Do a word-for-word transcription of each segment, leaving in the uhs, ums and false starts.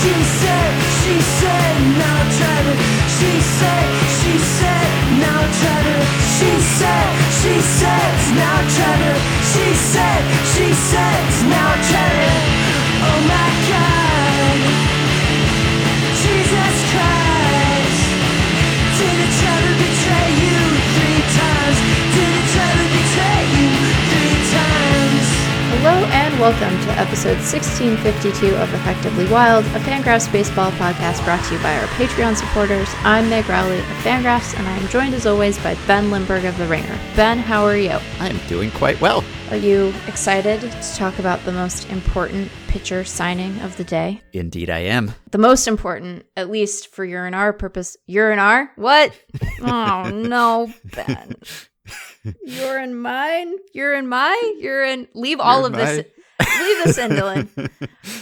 She said, she said, now try to. She said, she said, now try to. She said, she said, now try to. She said, she said, now try to. Oh my God, Jesus Christ, did it try to betray you three times? Did it try to betray you three times? Hello and welcome to episode sixteen fifty-two of Effectively Wild, a FanGraphs baseball podcast brought to you by our Patreon supporters. I'm Meg Rowley of FanGraphs, and I am joined as always by Ben Lindbergh of The Ringer. Ben, how are you? I'm doing quite well. Are you excited to talk about the most important pitcher signing of the day? Indeed I am. The most important, at least for Urinar purpose. Urinar? What? Oh, no, Ben. You're in mine. You're in my. You're in. Leave all You're of my. this. Leave this in, Dylan.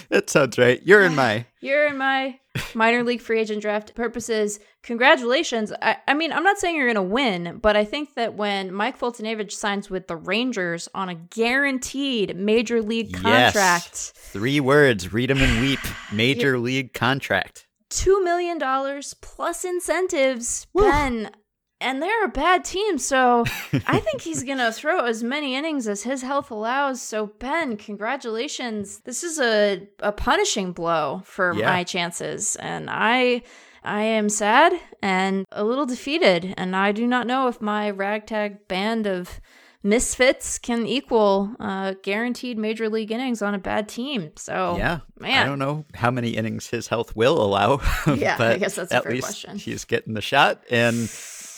That sounds right. You're in my. You're in my minor league free agent draft purposes. Congratulations. I, I mean, I'm not saying you're going to win, but I think that when Mike Foltynewicz signs with the Rangers on a guaranteed major league contract. Yes. Three words. Read them and weep. Major yeah. league contract. two million dollars plus incentives. Woo. Ben. And they're a bad team, so I think he's going to throw as many innings as his health allows. So, Ben, congratulations. This is a, a punishing blow for yeah. my chances. And I I am sad and a little defeated. And I do not know if my ragtag band of misfits can equal uh, guaranteed major league innings on a bad team. So, yeah, man. I don't know how many innings his health will allow. Yeah, but I guess that's a fair question. At least he's getting the shot. And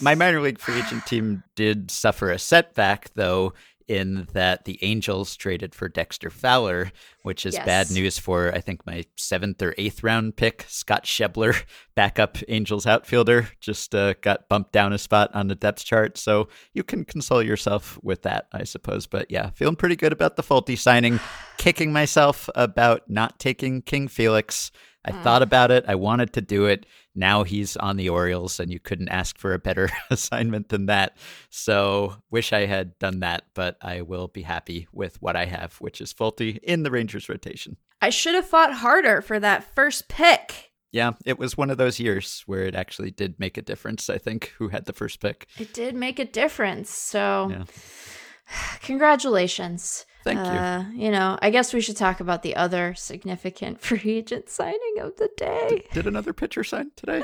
my minor league free agent team did suffer a setback, though, in that the Angels traded for Dexter Fowler, which is yes. bad news for, I think, my seventh or eighth round pick, Scott Schebler, backup Angels outfielder, just uh, got bumped down a spot on the depth chart. So you can console yourself with that, I suppose. But yeah, feeling pretty good about the Folty signing, kicking myself about not taking King Felix. I mm. thought about it. I wanted to do it. Now he's on the Orioles, and you couldn't ask for a better assignment than that. So wish I had done that, but I will be happy with what I have, which is Folty in the Rangers rotation. I should have fought harder for that first pick. Yeah, it was one of those years where it actually did make a difference, I think, who had the first pick. It did make a difference. So yeah. Congratulations. Thank you. Uh, you know, I guess we should talk about the other significant free agent signing of the day. Did, did another pitcher sign today?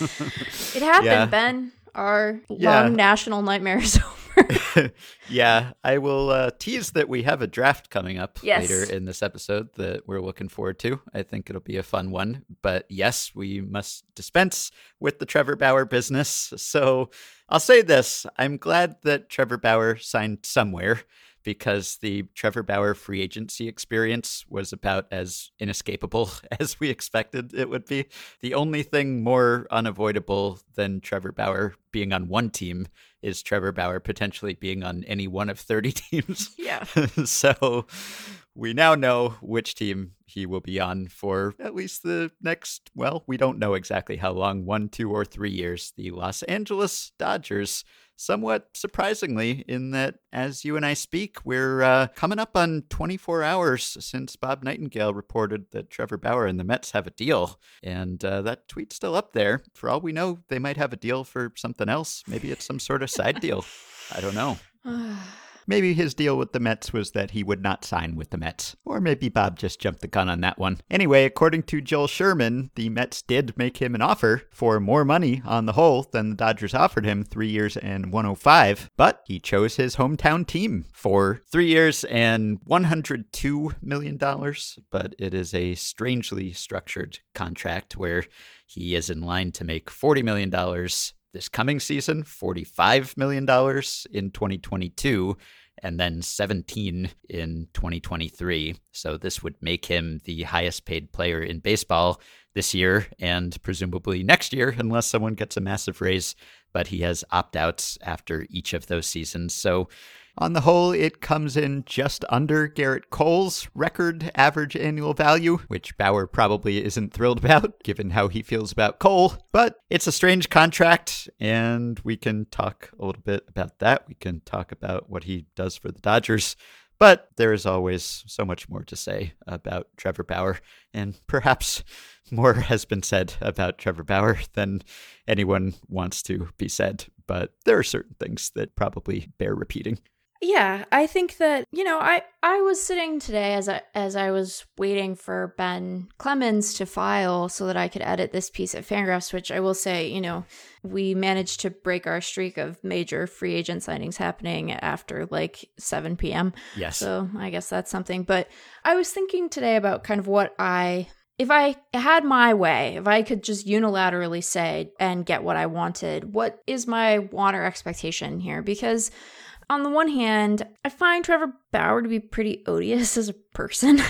It happened, yeah. Ben. Our yeah. long national nightmare is over. Yeah, I will uh, tease that we have a draft coming up yes. later in this episode that we're looking forward to. I think it'll be a fun one. But yes, we must dispense with the Trevor Bauer business. So I'll say this. I'm glad that Trevor Bauer signed somewhere, because the Trevor Bauer free agency experience was about as inescapable as we expected it would be. The only thing more unavoidable than Trevor Bauer being on one team is Trevor Bauer potentially being on any one of thirty teams. Yeah. So we now know which team he will be on for at least the next, well, we don't know exactly how long, one, two, or three years. The Los Angeles Dodgers, somewhat surprisingly, in that as you and I speak, we're uh, coming up on twenty-four hours since Bob Nightingale reported that Trevor Bauer and the Mets have a deal. And uh, that tweet's still up there. For all we know, they might have a deal for something else. Maybe it's some sort of side deal. I don't know. Maybe his deal with the Mets was that he would not sign with the Mets. Or maybe Bob just jumped the gun on that one. Anyway, according to Joel Sherman, the Mets did make him an offer for more money on the whole than the Dodgers offered him, three years and one oh five. But he chose his hometown team for three years and one hundred two million dollars. But it is a strangely structured contract where he is in line to make forty million dollars this coming season, forty-five million dollars in twenty twenty-two, and then seventeen in twenty twenty-three. So this would make him the highest paid player in baseball this year and presumably next year, unless someone gets a massive raise. But he has opt-outs after each of those seasons. So on the whole, it comes in just under Garrett Cole's record average annual value, which Bauer probably isn't thrilled about, given how he feels about Cole. But it's a strange contract, and we can talk a little bit about that. We can talk about what he does for the Dodgers. But there is always so much more to say about Trevor Bauer, and perhaps more has been said about Trevor Bauer than anyone wants to be said, but there are certain things that probably bear repeating. Yeah, I think that, you know, I, I was sitting today as I, as I was waiting for Ben Clemens to file so that I could edit this piece at FanGraphs, which I will say, you know, we managed to break our streak of major free agent signings happening after like seven p.m. Yes. So I guess that's something. But I was thinking today about kind of what I, if I had my way, if I could just unilaterally say and get what I wanted, what is my want or expectation here? Because on the one hand, I find Trevor Bauer to be pretty odious as a person.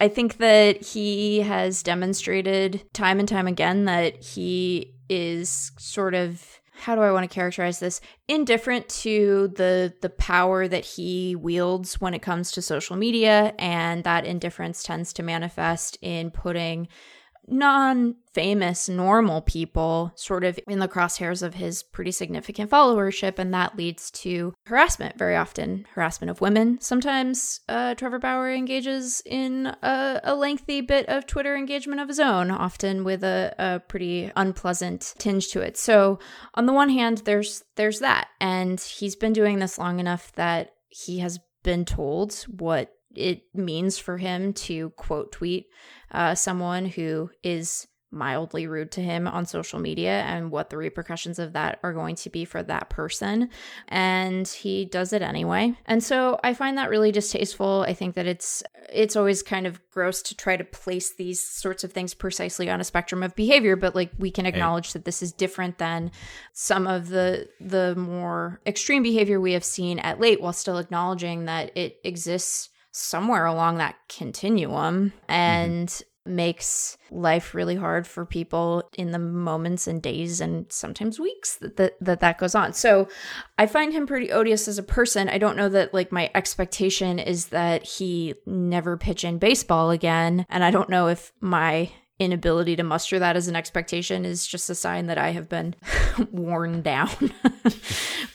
I think that he has demonstrated time and time again that he is sort of, how do I want to characterize this? Indifferent to the the power that he wields when it comes to social media, and that indifference tends to manifest in putting non-famous, normal people sort of in the crosshairs of his pretty significant followership, and that leads to harassment very often, harassment of women. Sometimes uh, Trevor Bauer engages in a, a lengthy bit of Twitter engagement of his own, often with a, a pretty unpleasant tinge to it. So on the one hand, there's there's that, and he's been doing this long enough that he has been told what it means for him to quote tweet uh, someone who is mildly rude to him on social media and what the repercussions of that are going to be for that person. And he does it anyway. And so I find that really distasteful. I think that it's it's always kind of gross to try to place these sorts of things precisely on a spectrum of behavior, but like we can acknowledge that this is different than some of the the more extreme behavior we have seen at late, while still acknowledging that it exists somewhere along that continuum and mm-hmm. makes life really hard for people in the moments and days and sometimes weeks that, that that that goes on. So I find him pretty odious as a person. I don't know that like my expectation is that he never pitch in baseball again. And I don't know if my inability to muster that as an expectation is just a sign that I have been worn down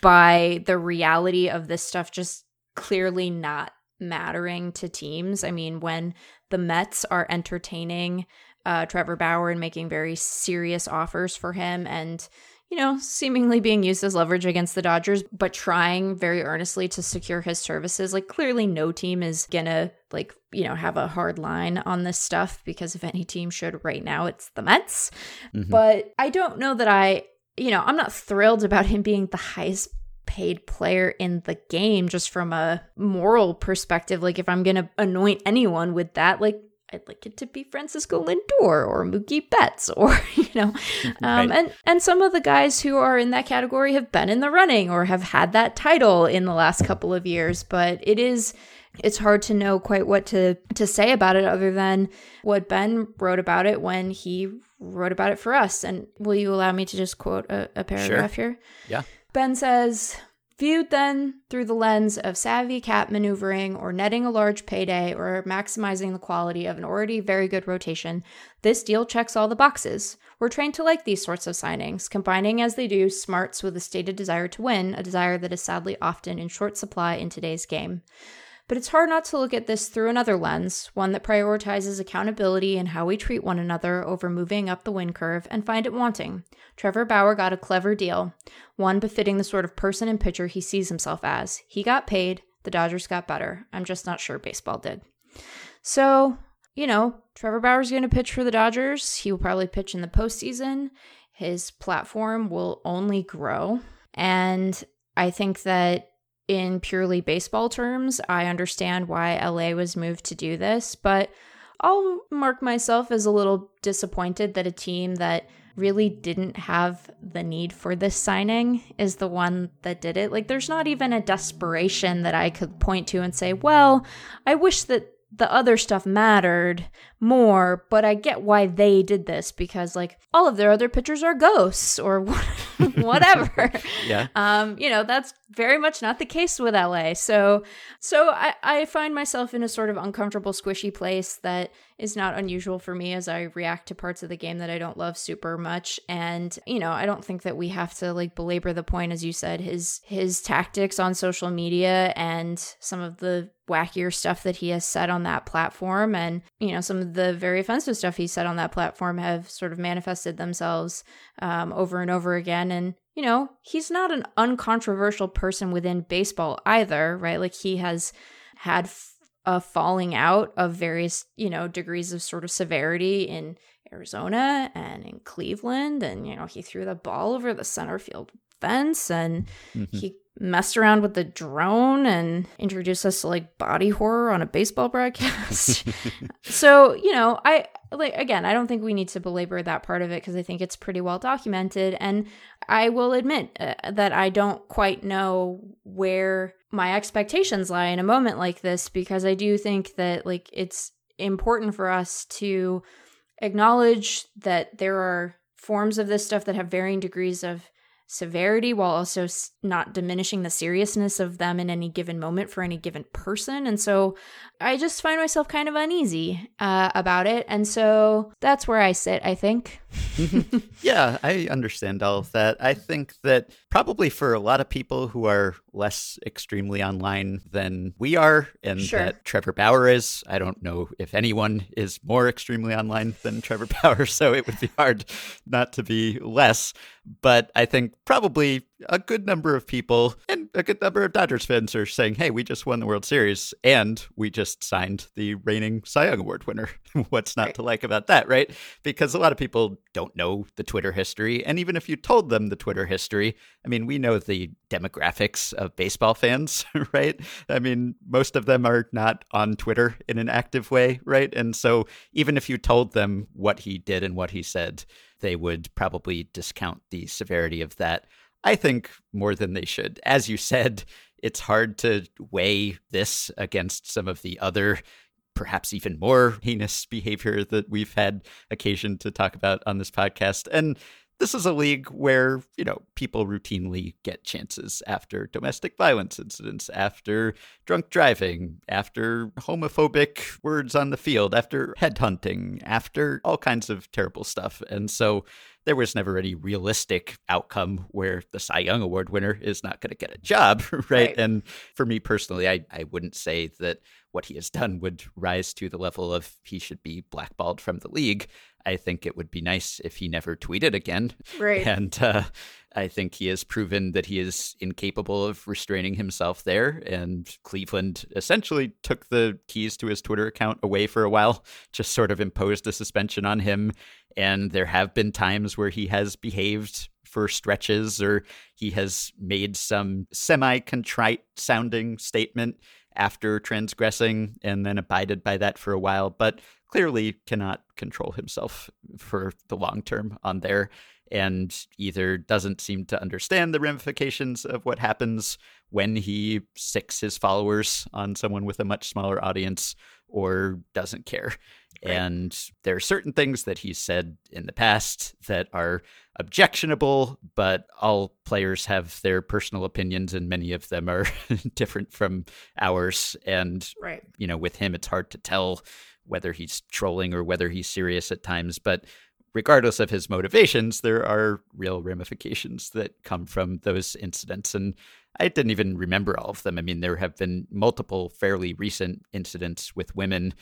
by the reality of this stuff just clearly not mattering to teams. I mean, when the Mets are entertaining uh, Trevor Bauer and making very serious offers for him and, you know, seemingly being used as leverage against the Dodgers, but trying very earnestly to secure his services, like clearly no team is gonna like, you know, have a hard line on this stuff, because if any team should right now, it's the Mets. Mm-hmm. But I don't know that I, you know, I'm not thrilled about him being the highest paid player in the game just from a moral perspective. Like if I'm going to anoint anyone with that, like I'd like it to be Francisco Lindor or Mookie Betts or, you know, um, right. and, and some of the guys who are in that category have been in the running or have had that title in the last couple of years. But it is, it's hard to know quite what to, to say about it other than what Ben wrote about it when he wrote about it for us. And will you allow me to just quote a, a paragraph sure. here? Yeah. Ben says, viewed then through the lens of savvy cap maneuvering or netting a large payday or maximizing the quality of an already very good rotation, this deal checks all the boxes. We're trained to like these sorts of signings, combining as they do smarts with a stated desire to win, a desire that is sadly often in short supply in today's game. But it's hard not to look at this through another lens, one that prioritizes accountability and how we treat one another over moving up the win curve, and find it wanting. Trevor Bauer got a clever deal, one befitting the sort of person and pitcher he sees himself as. He got paid, the Dodgers got better. I'm just not sure baseball did. So, you know, Trevor Bauer's going to pitch for the Dodgers. He will probably pitch in the postseason. His platform will only grow. And I think that in purely baseball terms, I understand why L A was moved to do this, but I'll mark myself as a little disappointed that a team that really didn't have the need for this signing is the one that did it. Like, there's not even a desperation that I could point to and say, well, I wish that the other stuff mattered more, but I get why they did this because, like, all of their other pitchers are ghosts or whatever. Yeah. Um, you know, that's very much not the case with L A. So so I, I find myself in a sort of uncomfortable, squishy place that is not unusual for me as I react to parts of the game that I don't love super much. And, you know, I don't think that we have to like belabor the point, as you said, his his tactics on social media and some of the wackier stuff that he has said on that platform, and, you know, some of the very offensive stuff he said on that platform have sort of manifested themselves um, over and over again. And, you know, he's not an uncontroversial person within baseball either, right? Like, he has had f- a falling out of various, you know, degrees of sort of severity in Arizona and in Cleveland, and, you know, he threw the ball over the center field fence, and mm-hmm. he messed around with the drone and introduced us to like body horror on a baseball broadcast. So, you know, I like, again, I don't think we need to belabor that part of it because I think it's pretty well documented. And I will admit uh, that I don't quite know where my expectations lie in a moment like this, because I do think that like it's important for us to acknowledge that there are forms of this stuff that have varying degrees of severity, while also not diminishing the seriousness of them in any given moment for any given person. And so I just find myself kind of uneasy uh, about it. And so that's where I sit, I think. Yeah, I understand all of that. I think that probably for a lot of people who are less extremely online than we are, and sure. that Trevor Bauer is, I don't know if anyone is more extremely online than Trevor Bauer, so it would be hard not to be less. But I think probably a good number of people and a good number of Dodgers fans are saying, hey, we just won the World Series and we just signed the reigning Cy Young Award winner. What's not right. to like about that, right? Because a lot of people don't know the Twitter history. And even if you told them the Twitter history, I mean, we know the demographics of baseball fans, right? I mean, most of them are not on Twitter in an active way, right? And so even if you told them what he did and what he said, they would probably discount the severity of that, I think, more than they should. As you said, it's hard to weigh this against some of the other, perhaps even more heinous behavior that we've had occasion to talk about on this podcast. And this is a league where, you know, people routinely get chances after domestic violence incidents, after drunk driving, after homophobic words on the field, after headhunting, after all kinds of terrible stuff. And so there was never any realistic outcome where the Cy Young Award winner is not going to get a job, right? right? And for me personally, I, I wouldn't say that what he has done would rise to the level of he should be blackballed from the league. I think it would be nice if he never tweeted again. Right. And uh, I think he has proven that he is incapable of restraining himself there. And Cleveland essentially took the keys to his Twitter account away for a while, just sort of imposed a suspension on him. And there have been times where he has behaved for stretches, or he has made some semi-contrite sounding statement after transgressing and then abided by that for a while, but clearly cannot control himself for the long term on there, and either doesn't seem to understand the ramifications of what happens when he sicks his followers on someone with a much smaller audience, or doesn't care. Right. And there are certain things that he's said in the past that are objectionable, but all players have their personal opinions, and many of them are different from ours. And, right. you know, with him, it's hard to tell whether he's trolling or whether he's serious at times. But regardless of his motivations, there are real ramifications that come from those incidents. And I didn't even remember all of them. I mean, there have been multiple fairly recent incidents with women.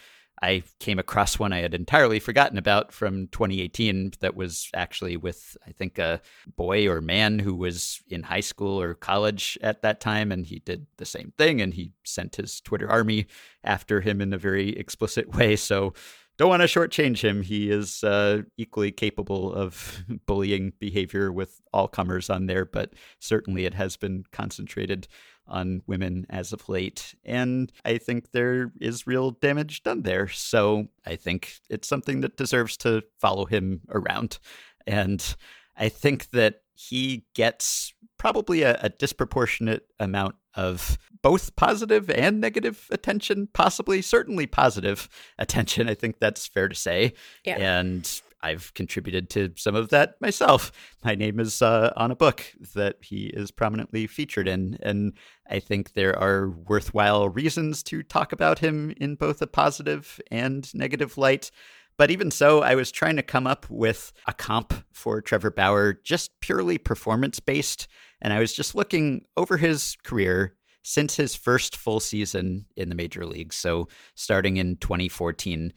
I came across one I had entirely forgotten about from twenty eighteen that was actually with, I think, a boy or man who was in high school or college at that time, and he did the same thing, and he sent his Twitter army after him in a very explicit way. So don't want to shortchange him. He is uh, equally capable of bullying behavior with all comers on there, but certainly it has been concentrated on women as of late. And I think there is real damage done there. So I think it's something that deserves to follow him around. And I think that he gets probably a, a disproportionate amount of both positive and negative attention, possibly, certainly positive attention. I think that's fair to say. Yeah. And I've contributed to some of that myself. My name is uh, on a book that he is prominently featured in, and I think there are worthwhile reasons to talk about him in both a positive and negative light. But even so, I was trying to come up with a comp for Trevor Bauer, just purely performance-based, and I was just looking over his career since his first full season in the major leagues, so starting in twenty fourteen.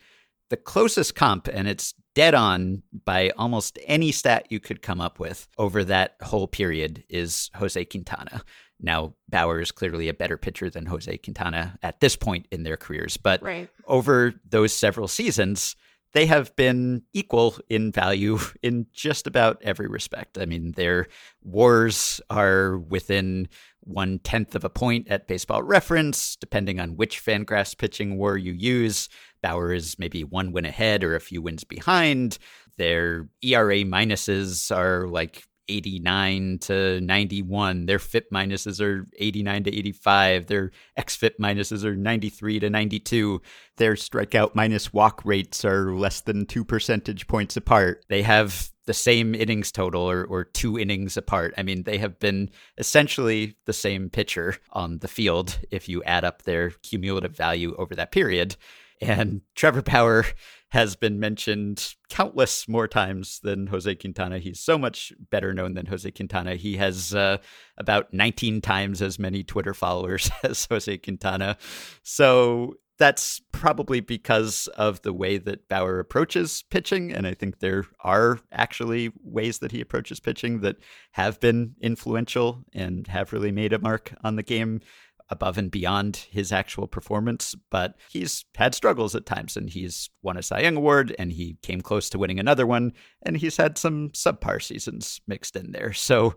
The closest comp, and it's dead on by almost any stat you could come up with over that whole period, is Jose Quintana. Now, Bauer is clearly a better pitcher than Jose Quintana at this point in their careers, but right. over those several seasons, they have been equal in value in just about every respect. I mean, their wars are within one-tenth of a point at Baseball Reference, depending on which FanGraphs pitching war you use. Bauer is maybe one win ahead or a few wins behind. Their E R A minuses are like eighty-nine to ninety-one. Their F I P minuses are eighty-nine to eighty-five. Their X F I P minuses are ninety-three to ninety-two. Their strikeout minus walk rates are less than two percentage points apart. They have the same innings total or, or two innings apart. I mean, they have been essentially the same pitcher on the field if you add up their cumulative value over that period. And Trevor Bauer has been mentioned countless more times than Jose Quintana. He's so much better known than Jose Quintana. He has uh, about nineteen times as many Twitter followers as Jose Quintana. So that's probably because of the way that Bauer approaches pitching. And I think there are actually ways that he approaches pitching that have been influential and have really made a mark on the game above and beyond his actual performance, but he's had struggles at times, and he's won a Cy Young Award, and he came close to winning another one, and he's had some subpar seasons mixed in there. So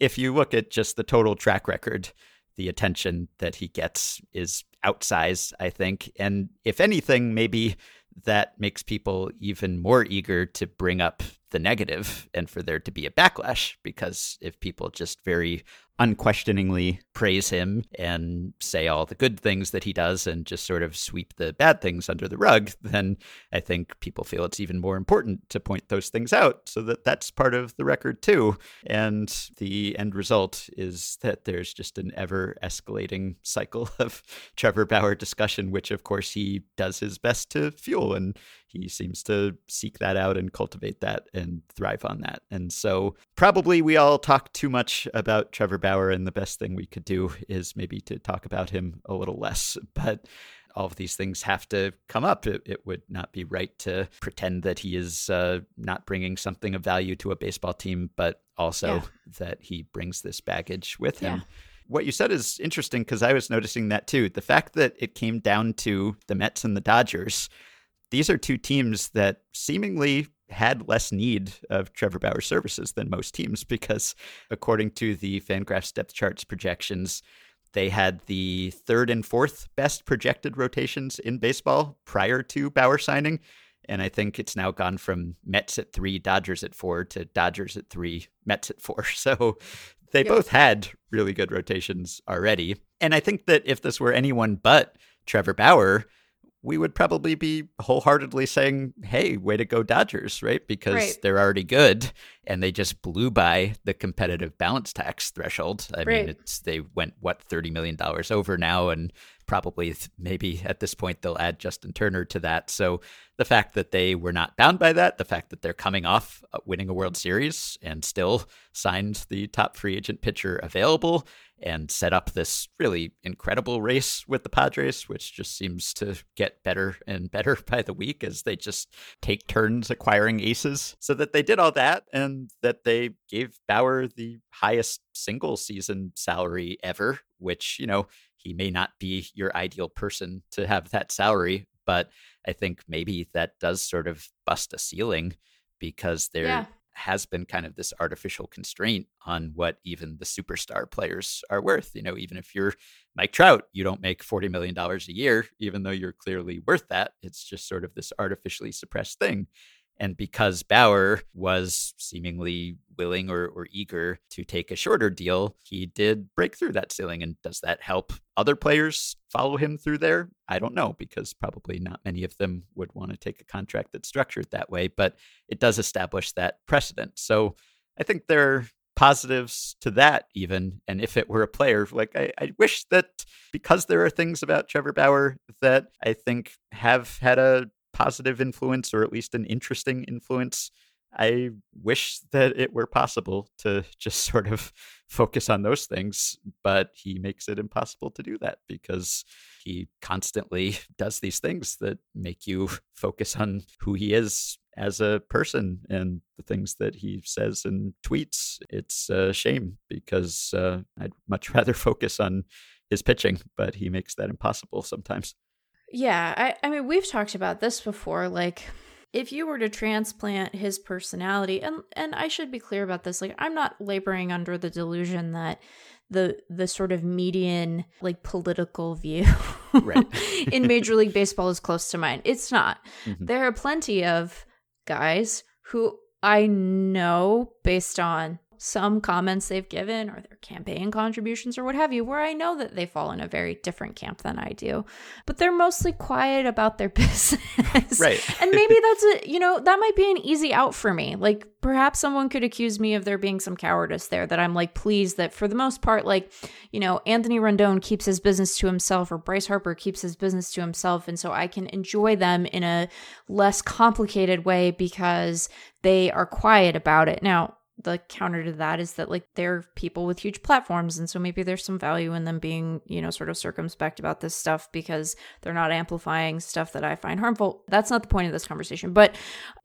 if you look at just the total track record, the attention that he gets is outsized, I think. And if anything, maybe that makes people even more eager to bring up the negative and for there to be a backlash, because if people just very unquestioningly praise him and say all the good things that he does and just sort of sweep the bad things under the rug, then I think people feel it's even more important to point those things out so that that's part of the record too. And the end result is that there's just an ever escalating cycle of Trevor Bauer discussion, which of course he does his best to fuel, and he seems to seek that out and cultivate that and thrive on that. And so probably we all talk too much about Trevor Bauer, and the best thing we could do is maybe to talk about him a little less. But all of these things have to come up. It, it would not be right to pretend that he is uh, not bringing something of value to a baseball team, but also yeah. that he brings this baggage with him. Yeah. What you said is interesting, because I was noticing that too. The fact that it came down to the Mets and the Dodgers, these are two teams that seemingly had less need of Trevor Bauer's services than most teams, because according to the FanGraphs depth charts projections, they had the third and fourth best projected rotations in baseball prior to Bauer signing. And I think it's now gone from Mets at three, Dodgers at four, to Dodgers at three, Mets at four. So they yep. both had really good rotations already. And I think that if this were anyone but Trevor Bauer, we would probably be wholeheartedly saying, hey, way to go Dodgers, right? Because right. they're already good, and they just blew by the competitive balance tax threshold. I right. mean, it's they went, what, thirty million dollars over now, and probably maybe at this point they'll add Justin Turner to that. So the fact that they were not bound by that, the fact that they're coming off winning a World Series and still signed the top free agent pitcher available and set up this really incredible race with the Padres, which just seems to get better and better by the week as they just take turns acquiring aces. So that they did all that, and that they gave Bauer the highest single season salary ever, which, you know, he may not be your ideal person to have that salary, but I think maybe that does sort of bust a ceiling, because they're... Yeah. has been kind of this artificial constraint on what even the superstar players are worth. You know, even if you're Mike Trout, you don't make forty million dollars a year, even though you're clearly worth that. It's just sort of this artificially suppressed thing. And because Bauer was seemingly willing or, or eager to take a shorter deal, he did break through that ceiling. And does that help other players follow him through there? I don't know, because probably not many of them would want to take a contract that's structured that way, but it does establish that precedent. So I think there are positives to that even. And if it were a player, like I, I wish that, because there are things about Trevor Bauer that I think have had a positive influence, or at least an interesting influence, I wish that it were possible to just sort of focus on those things, but he makes it impossible to do that because he constantly does these things that make you focus on who he is as a person and the things that he says and tweets. It's a shame because uh, I'd much rather focus on his pitching, but he makes that impossible sometimes. Yeah, I, I mean, we've talked about this before. Like, if you were to transplant his personality, and, and I should be clear about this, like, I'm not laboring under the delusion that the the sort of median, like, political view right. in Major League Baseball is close to mine. It's not. Mm-hmm. There are plenty of guys who I know, based on some comments they've given or their campaign contributions or what have you, where I know that they fall in a very different camp than I do, but they're mostly quiet about their business. Right. And maybe that's a, you know, that might be an easy out for me. Like, perhaps someone could accuse me of there being some cowardice there, that I'm like pleased that for the most part, like, you know, Anthony Rendon keeps his business to himself or Bryce Harper keeps his business to himself. And so I can enjoy them in a less complicated way because they are quiet about it. Now, the counter to that is that, like, they're people with huge platforms. And so maybe there's some value in them being, you know, sort of circumspect about this stuff because they're not amplifying stuff that I find harmful. That's not the point of this conversation. But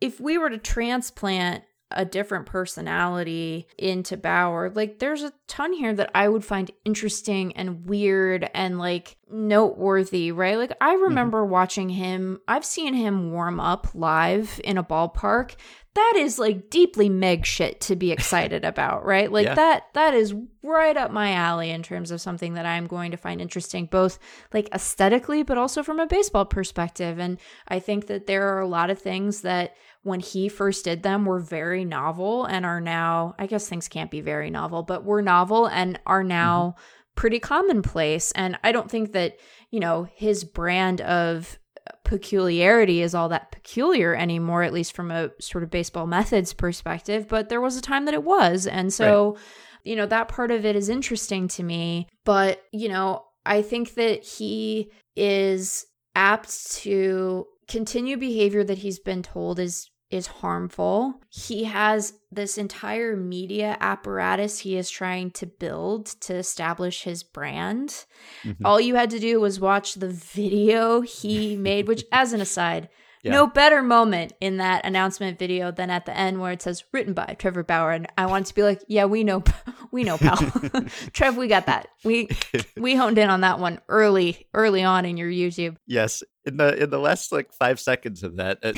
if we were to transplant a different personality into Bauer, like, there's a ton here that I would find interesting and weird and, like, noteworthy, right? Like, I remember mm-hmm. watching him, I've seen him warm up live in a ballpark. That is, like, deeply Meg shit to be excited about, right? Like, yeah. that that is right up my alley in terms of something that I'm going to find interesting, both, like, aesthetically, but also from a baseball perspective. And I think that there are a lot of things that when he first did them were very novel and are now, I guess things can't be very novel, but were novel and are now mm-hmm. pretty commonplace. And I don't think that, you know, his brand of peculiarity is all that peculiar anymore, at least from a sort of baseball methods perspective, but there was a time that it was. And so, right. you know, that part of it is interesting to me, but, you know, I think that he is apt to continue behavior that he's been told is is harmful. He has this entire media apparatus he is trying to build to establish his brand. Mm-hmm. All you had to do was watch the video he made, which, as an aside, yeah. no better moment in that announcement video than at the end where it says written by Trevor Bauer. And I wanted to be like, yeah, we know, we know, pal. Trev, we got that. We, we honed in on that one early, early on in your YouTube. Yes. In the in the last, like, five seconds of that, uh,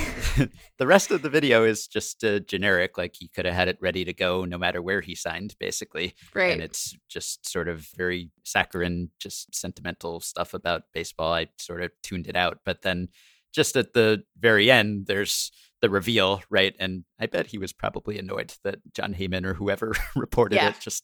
the rest of the video is just uh, generic. Like, he could have had it ready to go no matter where he signed, basically. Right. And it's just sort of very saccharine, just sentimental stuff about baseball. I sort of tuned it out. But then just at the very end, there's the reveal, right? And I bet he was probably annoyed that John Heyman or whoever reported yeah. it just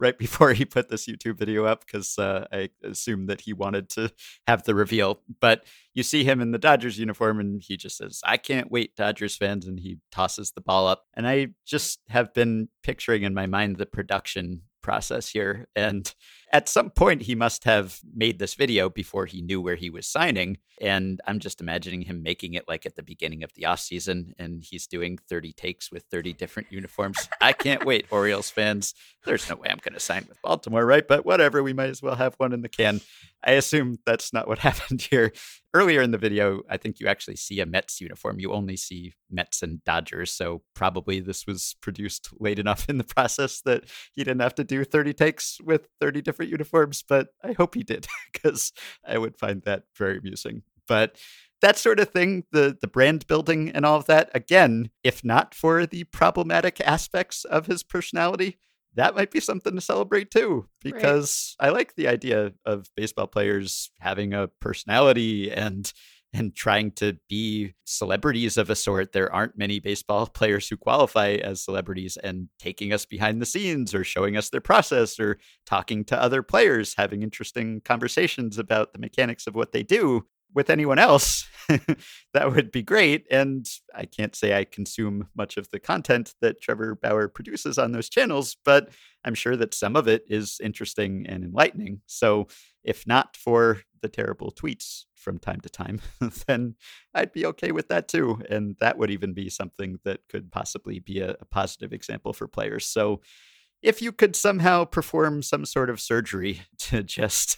right before he put this YouTube video up, because uh, I assume that he wanted to have the reveal. But you see him in the Dodgers uniform and he just says, "I can't wait, Dodgers fans," and he tosses the ball up. And I just have been picturing in my mind the production process here. And at some point, he must have made this video before he knew where he was signing. And I'm just imagining him making it, like, at the beginning of the offseason, and he's doing thirty takes with thirty different uniforms. "I can't wait, Orioles fans. There's no way I'm going to sign with Baltimore, right? But whatever, we might as well have one in the can." I assume that's not what happened here. Earlier in the video, I think you actually see a Mets uniform. You only see Mets and Dodgers. So probably this was produced late enough in the process that he didn't have to do thirty takes with thirty different uniforms. But I hope he did, because I would find that very amusing. But that sort of thing, the, the brand building and all of that, again, if not for the problematic aspects of his personality, that might be something to celebrate too, because right. I like the idea of baseball players having a personality and and trying to be celebrities of a sort. There aren't many baseball players who qualify as celebrities, and taking us behind the scenes or showing us their process or talking to other players, having interesting conversations about the mechanics of what they do with anyone else, that would be great. And I can't say I consume much of the content that Trevor Bauer produces on those channels, but I'm sure that some of it is interesting and enlightening. So if not for the terrible tweets from time to time, then I'd be okay with that too. And that would even be something that could possibly be a, a positive example for players. So if you could somehow perform some sort of surgery to just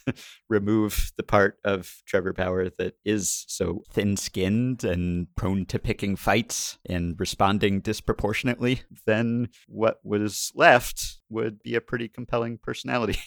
remove the part of Trevor Bauer that is so thin-skinned and prone to picking fights and responding disproportionately, then what was left would be a pretty compelling personality.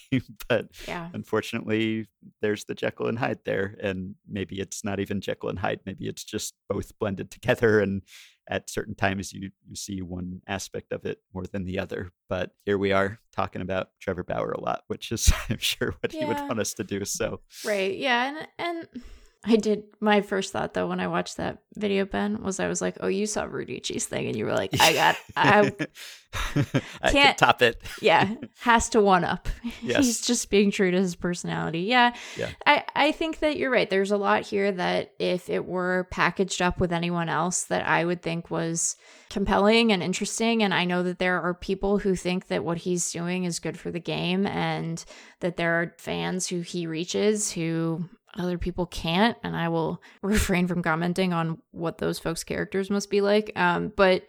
But yeah. Unfortunately, there's the Jekyll and Hyde there. And maybe it's not even Jekyll and Hyde. Maybe it's just both blended together, and at certain times you, you see one aspect of it more than the other. But here we are talking about Trevor Bauer a lot, which is, I'm sure, what yeah. he would want us to do. So right. Yeah. And and I did, my first thought though, when I watched that video, Ben, was I was like, oh, you saw Verducci's thing and you were like, I got, I can't I can top it. Yeah. Has to one up. Yes. He's just being true to his personality. Yeah. yeah. I, I think that you're right. There's a lot here that if it were packaged up with anyone else that I would think was compelling and interesting. And I know that there are people who think that what he's doing is good for the game, and that there are fans who he reaches who other people can't, and I will refrain from commenting on what those folks' characters must be like. Um, but,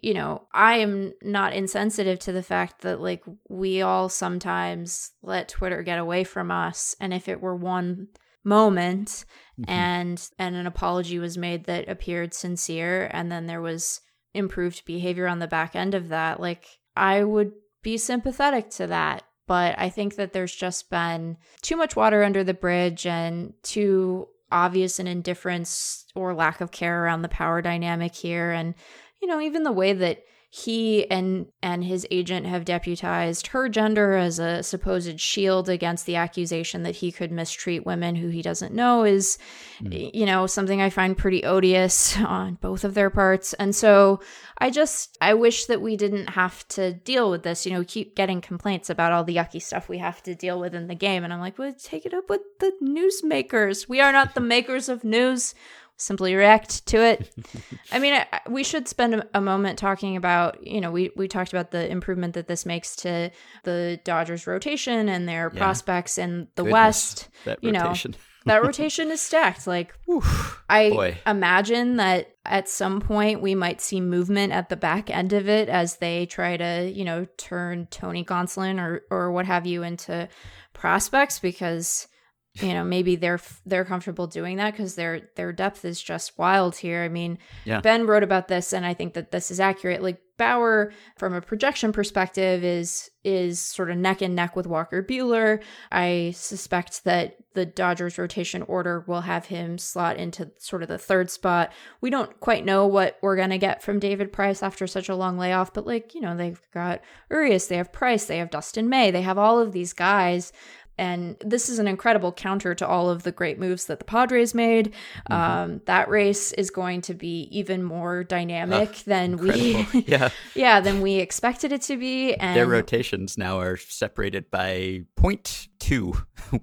you know, I am not insensitive to the fact that, like, we all sometimes let Twitter get away from us. And if it were one moment mm-hmm. and and an apology was made that appeared sincere, and then there was improved behavior on the back end of that, like, I would be sympathetic to that. But I think that there's just been too much water under the bridge and too obvious an indifference or lack of care around the power dynamic here. And, you know, even the way that he and and his agent have deputized her gender as a supposed shield against the accusation that he could mistreat women who he doesn't know is, mm. you know, something I find pretty odious on both of their parts. And so I just, I wish that we didn't have to deal with this. You know, we keep getting complaints about all the yucky stuff we have to deal with in the game. And I'm like, well, take it up with the newsmakers. We are not the makers of news. Simply react to it. I mean, I, we should spend a, a moment talking about, you know, we, we talked about the improvement that this makes to the Dodgers rotation and their yeah. prospects in the Goodness, West. That you rotation. know, that rotation is stacked. Like, Oof, I boy. imagine that at some point we might see movement at the back end of it as they try to, you know, turn Tony Gonsolin or, or what have you into prospects, because you know, maybe they're they're comfortable doing that because their their depth is just wild here. I mean, yeah. Ben wrote about this, and I think that this is accurate. Like, Bauer, from a projection perspective, is is sort of neck and neck with Walker Buehler. I suspect that the Dodgers rotation order will have him slot into sort of the third spot. We don't quite know what we're going to get from David Price after such a long layoff, but, like, you know, they've got Urias, they have Price, they have Dustin May, they have all of these guys. And this is an incredible counter to all of the great moves that the Padres made. Mm-hmm. Um, that race is going to be even more dynamic oh, than incredible. we, yeah. yeah, than we expected it to be. And their rotations now are separated by point two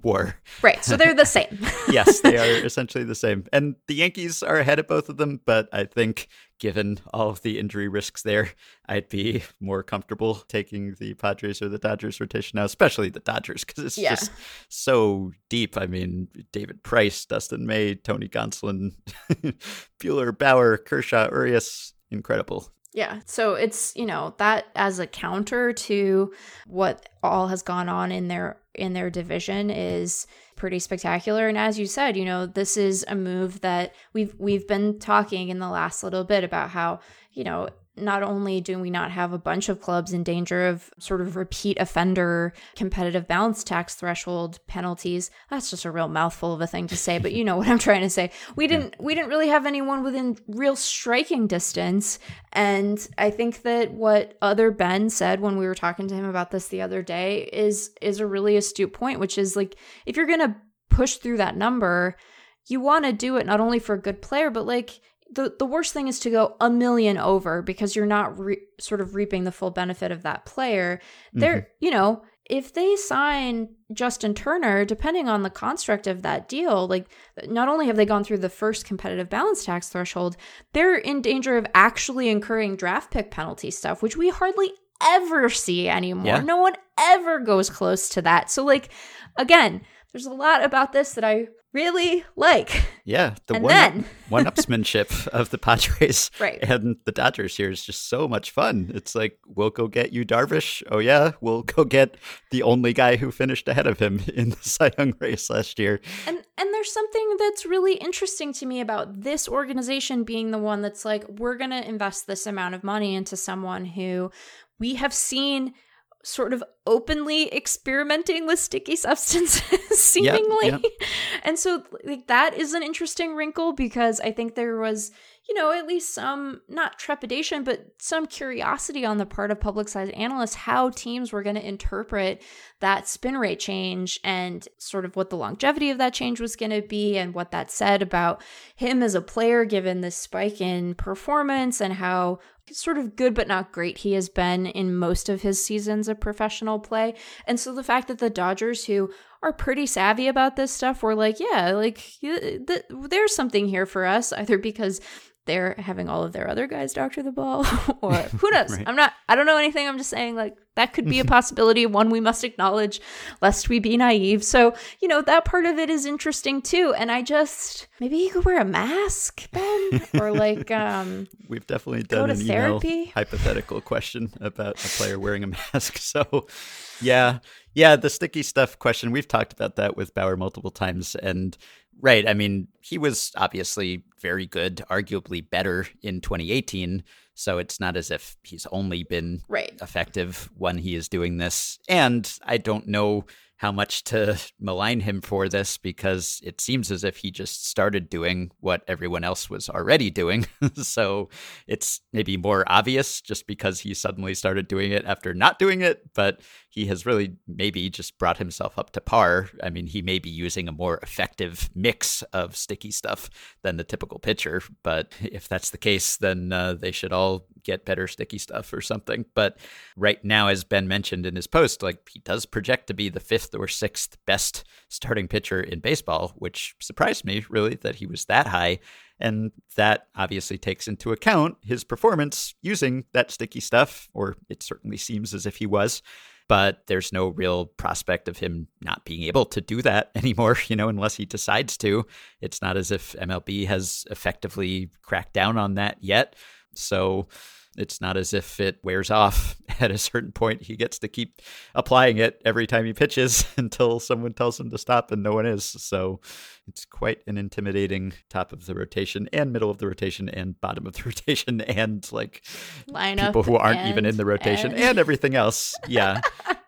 WAR. Right, so they're the same. Yes, they are essentially the same. And the Yankees are ahead of both of them, but I think, given all of the injury risks there, I'd be more comfortable taking the Padres or the Dodgers rotation now, especially the Dodgers, because it's yeah. just so deep. I mean, David Price, Dustin May, Tony Gonsolin, Buehler, Bauer, Kershaw, Urias, incredible. Yeah. So it's, you know, that as a counter to what all has gone on in their in their division is pretty spectacular. And as you said, you know, this is a move that we've we've been talking in the last little bit about how, you know, not only do we not have a bunch of clubs in danger of sort of repeat offender competitive balance tax threshold penalties, that's just a real mouthful of a thing to say, but you know what I'm trying to say. We didn't we didn't really have anyone within real striking distance. And I think that what other Ben said when we were talking to him about this the other day is is a really astute point, which is, like, if you're going to push through that number, you want to do it not only for a good player, but like the, the worst thing is to go a million over because you're not re- sort of reaping the full benefit of that player. Mm-hmm. They're, you know, if they sign Justin Turner, depending on the construct of that deal, like not only have they gone through the first competitive balance tax threshold, they're in danger of actually incurring draft pick penalty stuff, which we hardly ever see anymore. Yeah. No one ever goes close to that. So like, again, there's a lot about this that I really like. Yeah. The and one then... one upsmanship of the Padres right. and the Dodgers here is just so much fun. It's like, we'll go get you Darvish. Oh yeah. We'll go get the only guy who finished ahead of him in the Cy Young race last year. And and there's something that's really interesting to me about this organization being the one that's like, we're going to invest this amount of money into someone who we have seen sort of openly experimenting with sticky substances, seemingly. Yep, yep. And so like that is an interesting wrinkle because I think there was, you know, at least some, not trepidation, but some curiosity on the part of publicized analysts, how teams were going to interpret that spin rate change and sort of what the longevity of that change was going to be and what that said about him as a player, given this spike in performance and how sort of good but not great he has been in most of his seasons of professional play. And so the fact that the Dodgers, who are pretty savvy about this stuff, were like, yeah, like th- there's something here for us, either because they're having all of their other guys doctor the ball or who knows? Right. I'm not, I don't know anything. I'm just saying like that could be a possibility, one we must acknowledge lest we be naive. So, you know, that part of it is interesting too. And I just, maybe you could wear a mask, Ben, or like, um, we've definitely done an therapy. Email hypothetical question about a player wearing a mask. So yeah, yeah. The sticky stuff question, we've talked about that with Bauer multiple times and right. I mean, he was obviously very good, arguably better in twenty eighteen. So it's not as if he's only been right. effective when he is doing this. And I don't know how much to malign him for this because it seems as if he just started doing what everyone else was already doing. So it's maybe more obvious just because he suddenly started doing it after not doing it, but he has really maybe just brought himself up to par. I mean, he may be using a more effective mix of sticky stuff than the typical pitcher, but if that's the case, then uh, they should all get better sticky stuff or something. But right now, as Ben mentioned in his post, like he does project to be the fifth or sixth best starting pitcher in baseball, which surprised me really that he was that high. And that obviously takes into account his performance using that sticky stuff, or it certainly seems as if he was, but there's no real prospect of him not being able to do that anymore, you know, unless he decides to. It's not as if M L B has effectively cracked down on that yet. So it's not as if it wears off at a certain point. He gets to keep applying it every time he pitches until someone tells him to stop, and no one is. So it's quite an intimidating top of the rotation and middle of the rotation and bottom of the rotation and like Line people who aren't and, even in the rotation and, and everything else. Yeah.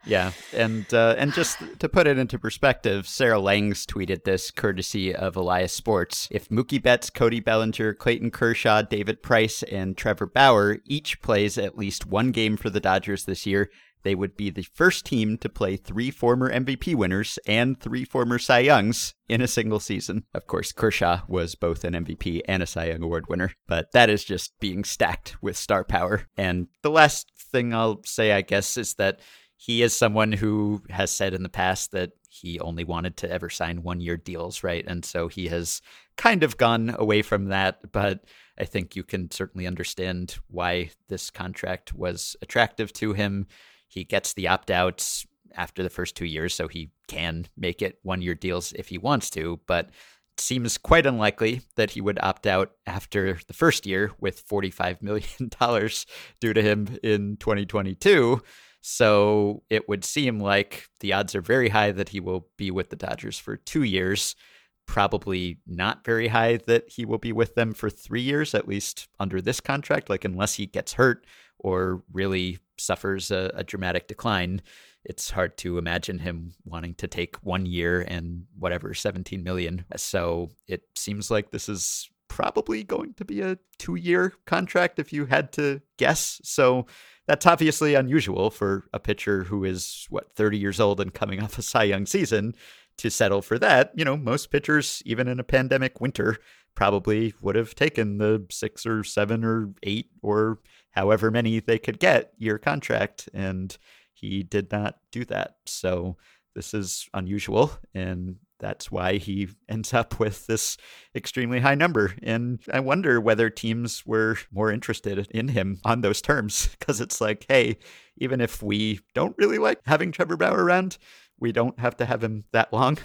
Yeah. And uh, and just to put it into perspective, Sarah Langs tweeted this courtesy of Elias Sports. If Mookie Betts, Cody Bellinger, Clayton Kershaw, David Price, and Trevor Bauer each plays at least one game for the Dodgers this year, they would be the first team to play three former M V P winners and three former Cy Youngs in a single season. Of course, Kershaw was both an M V P and a Cy Young Award winner, but that is just being stacked with star power. And the last thing I'll say, I guess, is that he is someone who has said in the past that he only wanted to ever sign one-year deals, right? And so he has kind of gone away from that, but I think you can certainly understand why this contract was attractive to him. He gets the opt-outs after the first two years, so he can make it one-year deals if he wants to, but it seems quite unlikely that he would opt out after the first year with forty-five million dollars due to him in twenty twenty-two. So it would seem like the odds are very high that he will be with the Dodgers for two years, probably not very high that he will be with them for three years, at least under this contract, like unless he gets hurt or really suffers a, a dramatic decline. It's hard to imagine him wanting to take one year and whatever, seventeen million. So it seems like this is probably going to be a two-year contract if you had to guess. So that's obviously unusual for a pitcher who is, what, thirty years old and coming off a Cy Young season to settle for that, you know, most pitchers, even in a pandemic winter, probably would have taken the six or seven or eight or however many they could get year contract. And he did not do that. So this is unusual. And that's why he ends up with this extremely high number. And I wonder whether teams were more interested in him on those terms, because it's like, hey, even if we don't really like having Trevor Bauer around, we don't have to have him that long.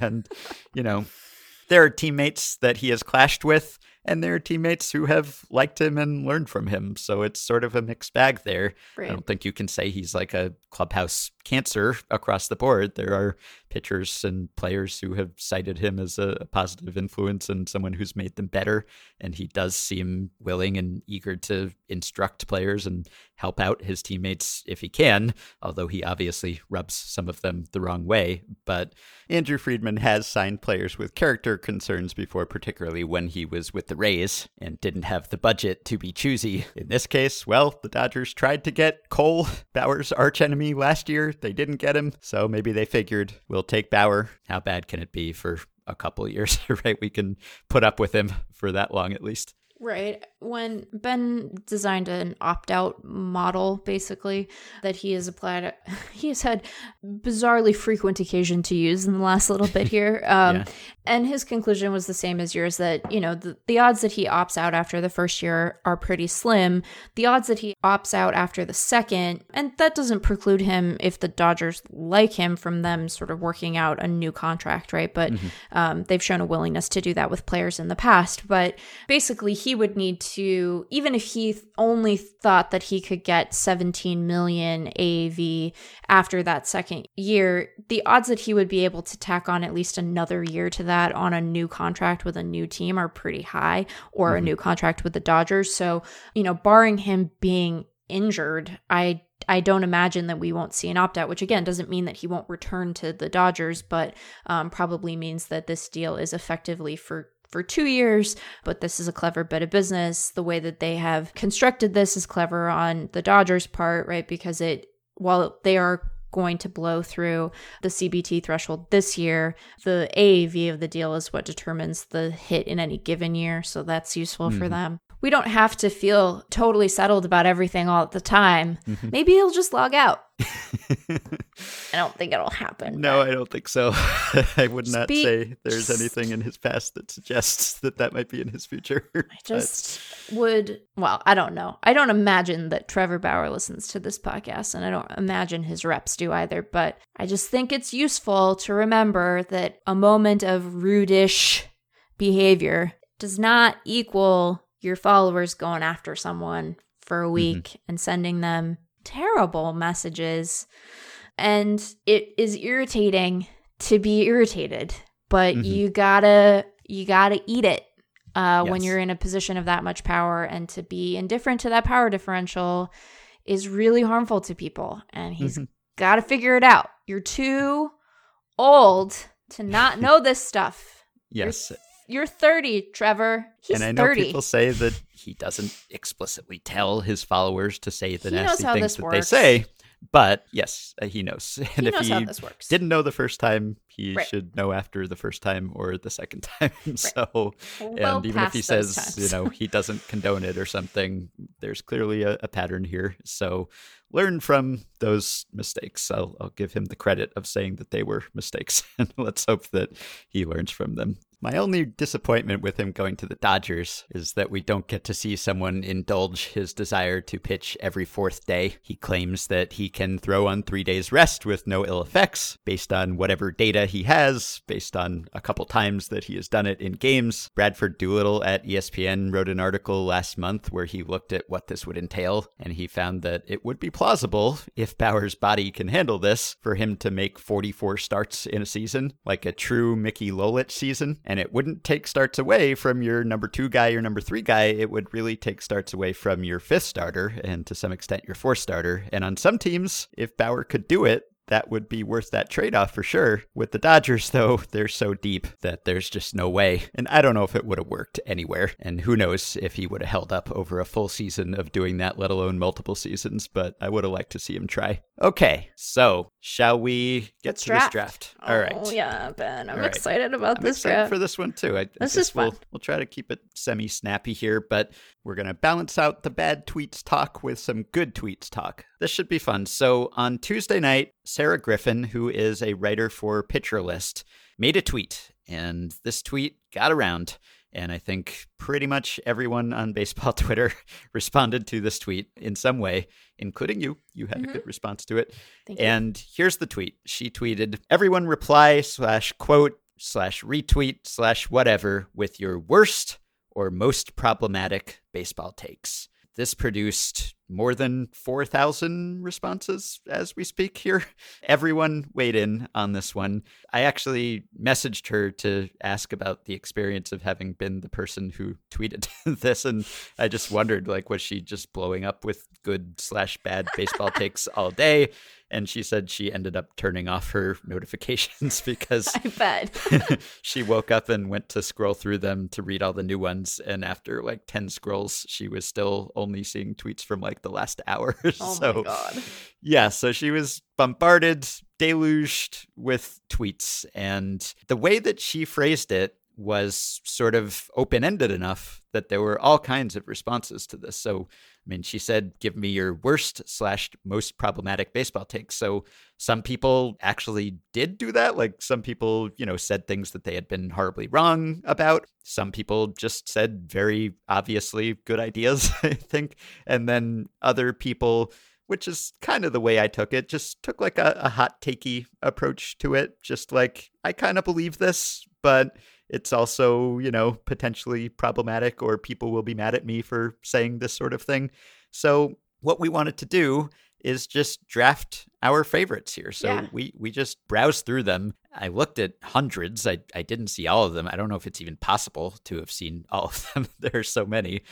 And, you know, there are teammates that he has clashed with, and there are teammates who have liked him and learned from him. So it's sort of a mixed bag there. Right. I don't think you can say he's like a clubhouse cancer across the board. There are pitchers and players who have cited him as a positive influence and someone who's made them better. And he does seem willing and eager to instruct players and help out his teammates if he can, although he obviously rubs some of them the wrong way. But Andrew Friedman has signed players with character concerns before, particularly when he was with the Rays and didn't have the budget to be choosy. In this case, well, the Dodgers tried to get Cole, Bauer's archenemy, last year. They didn't get him, so maybe they figured, we'll take Bauer. How bad can it be for a couple years, right? We can put up with him for that long at least. Right. When Ben designed an opt-out model, basically, that he has applied, he has had bizarrely frequent occasion to use in the last little bit here. Um, yeah. And his conclusion was the same as yours, that, you know, the, the odds that he opts out after the first year are pretty slim. The odds that he opts out after the second, and that doesn't preclude him if the Dodgers like him from them sort of working out a new contract, right? But mm-hmm. um, they've shown a willingness to do that with players in the past. But basically, he He would need to, even if he only thought that he could get seventeen million A A V after that second year, the odds that he would be able to tack on at least another year to that on a new contract with a new team are pretty high, or mm-hmm. a new contract with the Dodgers. So, you know, barring him being injured, I I don't imagine that we won't see an opt-out, which again doesn't mean that he won't return to the Dodgers, but um, probably means that this deal is effectively for for two years, but this is a clever bit of business. The way that they have constructed this is clever on the Dodgers' part, right? Because it, while they are going to blow through the C B T threshold this year, the A A V of the deal is what determines the hit in any given year. So that's useful mm-hmm. for them. We don't have to feel totally settled about everything all at the time. Mm-hmm. Maybe he'll just log out. I don't think it'll happen. No, I don't think so. I would not be, say there's just, anything in his past that suggests that that might be in his future. I just but. would, well, I don't know. I don't imagine that Trevor Bauer listens to this podcast, and I don't imagine his reps do either, but I just think it's useful to remember that a moment of rudish behavior does not equal your followers going after someone for a week mm-hmm. and sending them terrible messages. And it is irritating to be irritated, but mm-hmm. you gotta you gotta eat it uh, yes. when you're in a position of that much power, and to be indifferent to that power differential is really harmful to people. And he's mm-hmm. gotta figure it out. You're too old to not know this stuff. Yes. You're- You're thirty, Trevor. He's thirty. And I know thirty. People say that he doesn't explicitly tell his followers to say the he nasty things that works. They say. But yes, he knows. And he if knows he how this works. Didn't know the first time, he right. should know after the first time or the second time. Right. So, well, and even if he says, times. you know, he doesn't condone it or something, there's clearly a, a pattern here. So learn from those mistakes. I'll, I'll give him the credit of saying that they were mistakes. And let's hope that he learns from them. My only disappointment with him going to the Dodgers is that we don't get to see someone indulge his desire to pitch every fourth day. He claims that he can throw on three days rest with no ill effects based on whatever data he has, based on a couple times that he has done it in games. Bradford Doolittle at E S P N wrote an article last month where he looked at what this would entail, and he found that it would be plausible, if Bauer's body can handle this, for him to make forty-four starts in a season, like a true Mickey Lolich season. And it wouldn't take starts away from your number two guy or number three guy. It would really take starts away from your fifth starter and to some extent your fourth starter. And on some teams, if Bauer could do it, that would be worth that trade-off for sure. With the Dodgers, though, they're so deep that there's just no way. And I don't know if it would have worked anywhere. And who knows if he would have held up over a full season of doing that, let alone multiple seasons. But I would have liked to see him try. Okay, so shall we get to draft. this draft? Oh, all right. Oh, yeah, Ben. I'm right. excited about I'm this excited draft. for this one, too. I, this I is fun. We'll, we'll try to keep it semi-snappy here, but we're going to balance out the bad tweets talk with some good tweets talk. This should be fun. So on Tuesday night, Sarah Griffin, who is a writer for Pitcher List, made a tweet, and this tweet got around. And I think pretty much everyone on baseball Twitter responded to this tweet in some way, including you. You had mm-hmm. a good response to it. Thank and you. Here's the tweet. She tweeted, everyone reply slash quote slash retweet slash whatever with your worst or most problematic baseball takes. This produced more than four thousand responses as we speak here. Everyone weighed in on this one. I actually messaged her to ask about the experience of having been the person who tweeted this. And I just wondered, like, was she just blowing up with good slash bad baseball takes all day? And she said she ended up turning off her notifications because I bet she woke up and went to scroll through them to read all the new ones. And after like ten scrolls, she was still only seeing tweets from like the last hour. Oh so, my God. Yeah. So she was bombarded, deluged with tweets. And the way that she phrased it was sort of open-ended enough that there were all kinds of responses to this. So, I mean, she said, give me your worst slash most problematic baseball takes. So some people actually did do that. Like some people, you know, said things that they had been horribly wrong about. Some people just said very obviously good ideas, I think. And then other people, which is kind of the way I took it, just took like a, a hot takey approach to it. Just like, I kind of believe this, but it's also, you know, potentially problematic, or people will be mad at me for saying this sort of thing. So what we wanted to do is just draft our favorites here. So yeah. we, we just browsed through them. I looked at hundreds. I, I didn't see all of them. I don't know if it's even possible to have seen all of them. There are so many,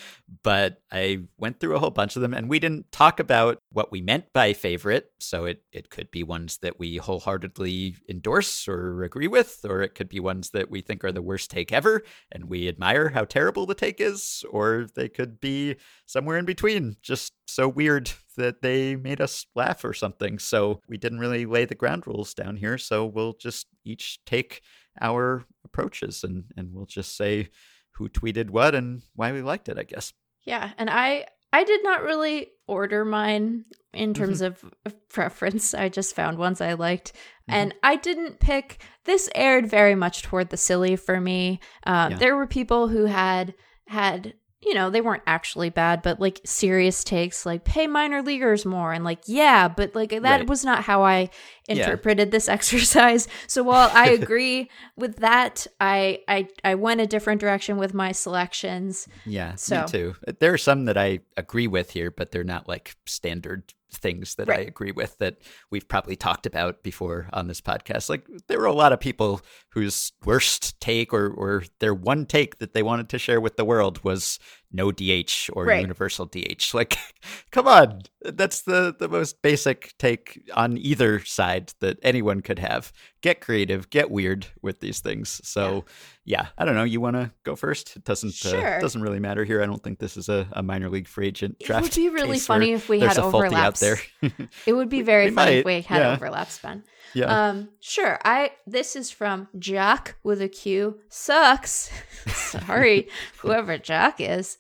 but I went through a whole bunch of them, and we didn't talk about what we meant by favorite. So it, it could be ones that we wholeheartedly endorse or agree with, or it could be ones that we think are the worst take ever and we admire how terrible the take is, or they could be somewhere in between, just so weird that they made us laugh or something. So we didn't really lay the ground rules down here. So we'll just each take our approaches, and, and we'll just say who tweeted what and why we liked it, I guess. Yeah. And I, I did not really order mine in terms mm-hmm. of preference. I just found ones I liked. Mm-hmm. And I didn't pick, this aired very much toward the silly for me. Um, yeah. There were people who had had... you know, they weren't actually bad, but like serious takes like pay minor leaguers more and like, yeah, but like that right. was not how I interpreted yeah. this exercise. So while I agree with that, I, I I went a different direction with my selections. Yeah, so. Me too. There are some that I agree with here, but they're not like standard things that right. I agree with that we've probably talked about before on this podcast. Like there were a lot of people whose worst take or, or their one take that they wanted to share with the world was no D H or right. universal D H. Like, come on. That's the, the most basic take on either side that anyone could have. Get creative, get weird with these things. So yeah, yeah I don't know. You want to go first? It doesn't sure. uh, doesn't really matter here. I don't think this is a, a minor league free agent draft. It would be really funny if we had overlaps. There. It would be very we funny might. if we had yeah. overlaps, Ben. Yeah. Um, sure. I this is from Jock with a Q. Sucks. Sorry, whoever Jock is.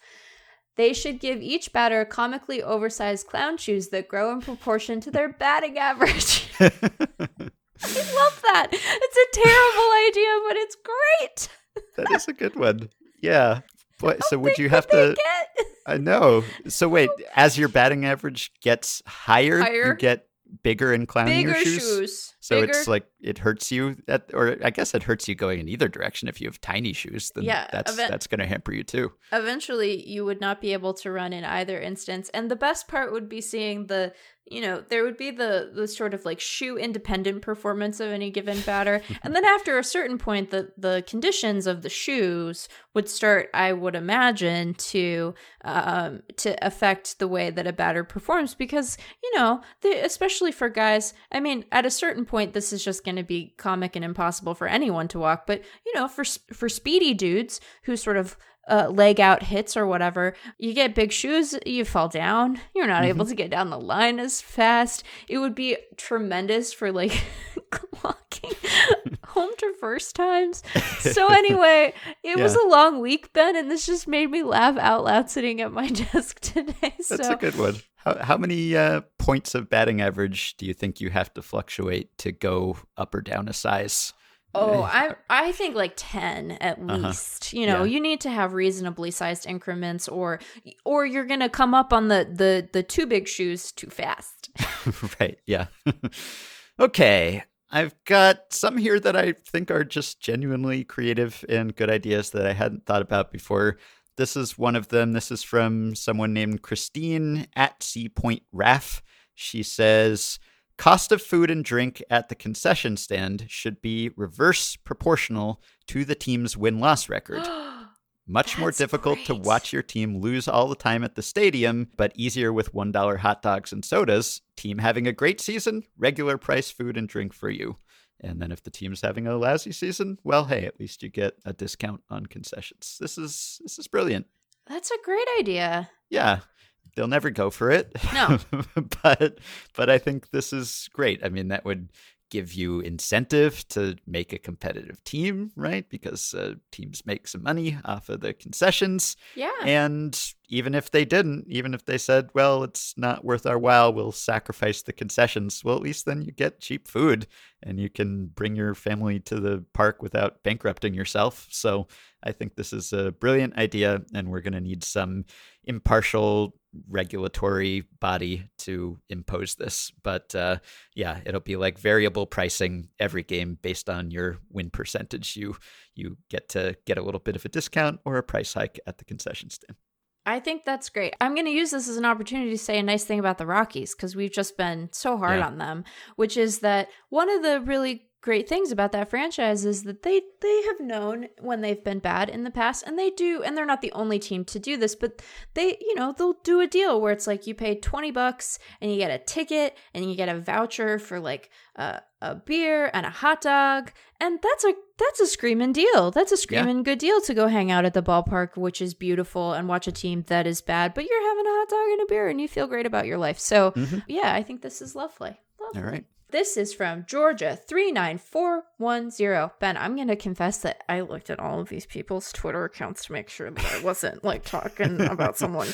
They should give each batter comically oversized clown shoes that grow in proportion to their batting average. I love that. It's a terrible idea, but it's great. That is a good one. Yeah. Boy, so would you have to get... I know. So wait, as your batting average gets higher, higher. you get bigger and clownier shoes? shoes. So bigger. It's like it hurts you, at, or I guess it hurts you going in either direction. If you have tiny shoes, then yeah, that's event- that's going to hamper you too. Eventually, you would not be able to run in either instance. And the best part would be seeing the, you know, there would be the the sort of like shoe independent performance of any given batter. And then after a certain point, the, the conditions of the shoes would start, I would imagine, to um, to affect the way that a batter performs. Because, you know, they, especially for guys, I mean, at a certain point, Point, this is just going to be comic and impossible for anyone to walk. But, you know, for for speedy dudes who sort of uh, leg out hits or whatever, you get big shoes, you fall down, you're not mm-hmm. able to get down the line as fast. It would be tremendous for like walking home to first times. So anyway, it yeah. was a long week, Ben, and this just made me laugh out loud sitting at my desk today. So. That's a good one. How, how many uh, points of batting average do you think you have to fluctuate to go up or down a size? Oh, I I think like ten at uh-huh. least. You know, yeah. you need to have reasonably sized increments, or or you're gonna come up on the the the two big shoes too fast. Right. Yeah. Okay. I've got some here that I think are just genuinely creative and good ideas that I hadn't thought about before. This is one of them. This is from someone named Christine at C.Raff. She says, cost of food and drink at the concession stand should be reverse proportional to the team's win-loss record. Much That's more difficult great. to watch your team lose all the time at the stadium, but easier with one dollar hot dogs and sodas. Team having a great season, regular price food and drink for you. And then if the team's having a lousy season, well, hey, at least you get a discount on concessions. This is this is brilliant. That's a great idea. Yeah. They'll never go for it. No. but but I think this is great. I mean, that would give you incentive to make a competitive team, right? Because uh, teams make some money off of the concessions. Yeah. And even if they didn't, even if they said, well, it's not worth our while, we'll sacrifice the concessions. Well, at least then you get cheap food and you can bring your family to the park without bankrupting yourself. So I think this is a brilliant idea, and we're going to need some impartial regulatory body to impose this. But uh, yeah, it'll be like variable pricing every game based on your win percentage. You you get to get a little bit of a discount or a price hike at the concession stand. I think that's great. I'm going to use this as an opportunity to say a nice thing about the Rockies, because we've just been so hard yeah. on them, which is that one of the really great things about that franchise is that they they have known when they've been bad in the past, and they do, and they're not the only team to do this, but they, you know, they'll do a deal where it's like you pay twenty bucks and you get a ticket and you get a voucher for like a, a beer and a hot dog, and that's a that's a screaming deal. That's a screaming yeah. good deal to go hang out at the ballpark, which is beautiful, and watch a team that is bad, but you're having a hot dog and a beer and you feel great about your life. So mm-hmm. yeah, I think this is lovely. lovely. All right. This is from Georgia three nine four one zero. Ben, I'm going to confess that I looked at all of these people's Twitter accounts to make sure that I wasn't like talking about someone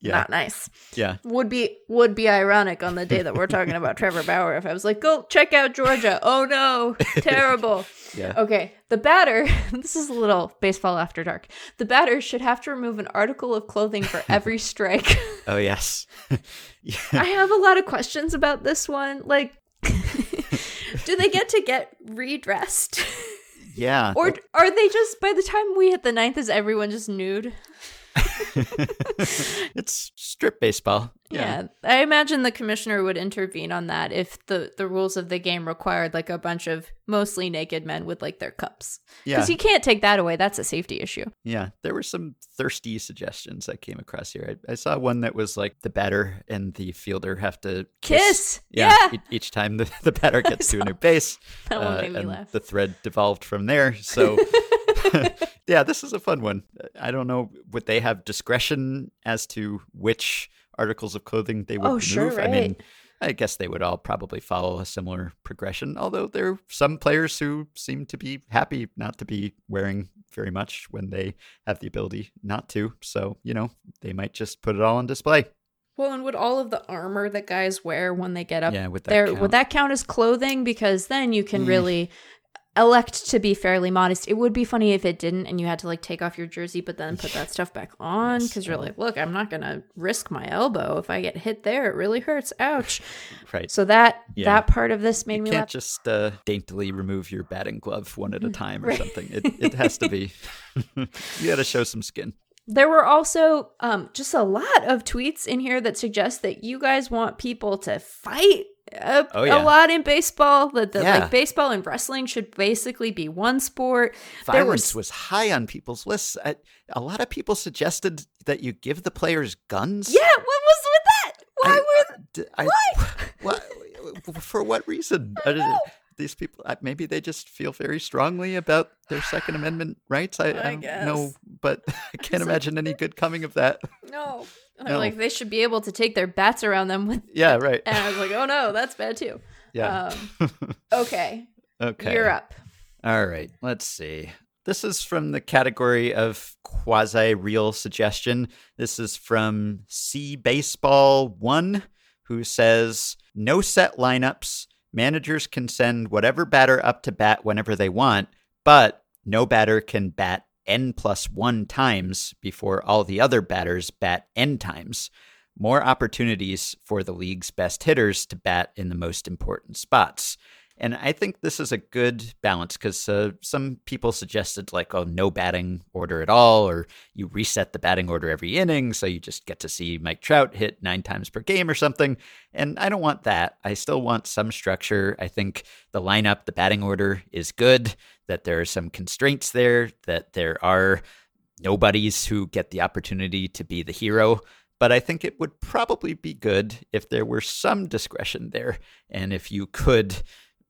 yeah. not nice. Yeah. Would be would be ironic on the day that we're talking about Trevor Bauer if I was like, go check out Georgia. Oh no, terrible. yeah. Okay. The batter, this is a little baseball after dark. The batter should have to remove an article of clothing for every strike. Oh yes. yeah. I have a lot of questions about this one. Like do they get to get redressed? Yeah. Or are they just, by the time we hit the ninth, is everyone just nude? It's strip baseball. Yeah. yeah. I imagine the commissioner would intervene on that if the, the rules of the game required like a bunch of mostly naked men with like their cups. Yeah. Because you can't take that away. That's a safety issue. Yeah. There were some thirsty suggestions I came across here. I, I saw one that was like the batter and the fielder have to kiss. kiss. Yeah. yeah. E- each time the, the batter gets to a new base. That one uh, made me and laugh. The thread devolved from there. So. Yeah, this is a fun one. I don't know, would they have discretion as to which articles of clothing they would oh, remove? Sure, right. I mean, I guess they would all probably follow a similar progression, although there are some players who seem to be happy not to be wearing very much when they have the ability not to. So, you know, they might just put it all on display. Well, and would all of the armor that guys wear when they get up yeah, would that there, count? Would that count as clothing? Because then you can mm. really... elect to be fairly modest. It would be funny if it didn't and you had to like take off your jersey but then put that stuff back on because you're like, look, I'm not gonna risk my elbow. If I get hit there, it really hurts. Ouch. Right. So that yeah. that part of this made you me can't laugh. Just uh, daintily remove your batting glove one at a time or right. something. It it has to be you gotta show some skin. There were also um, just a lot of tweets in here that suggest that you guys want people to fight a, oh, yeah. a lot in baseball. That the, yeah. like baseball and wrestling should basically be one sport. Violence there was, was high on people's lists. I, a lot of people suggested that you give the players guns. Yeah, what was with that? Why I, were? Why? What, for what reason? I know. These people, maybe they just feel very strongly about their Second Amendment rights. I, I, I don't guess. know, but I can't I imagine like, any good coming of that. No. no. I'm like, they should be able to take their bats around them. With yeah, right. And I was like, oh no, that's bad too. Yeah. Um, okay. Okay. You're up. All right. Let's see. This is from the category of quasi-real suggestion. This is from C Baseball One, who says, no set lineups. Managers can send whatever batter up to bat whenever they want, but no batter can bat n plus one times before all the other batters bat n times. More opportunities for the league's best hitters to bat in the most important spots. And I think this is a good balance because uh, some people suggested like, oh, no batting order at all, or you reset the batting order every inning, so you just get to see Mike Trout hit nine times per game or something. And I don't want that. I still want some structure. I think the lineup, the batting order is good, that there are some constraints there, that there are nobodies who get the opportunity to be the hero. But I think it would probably be good if there were some discretion there and if you could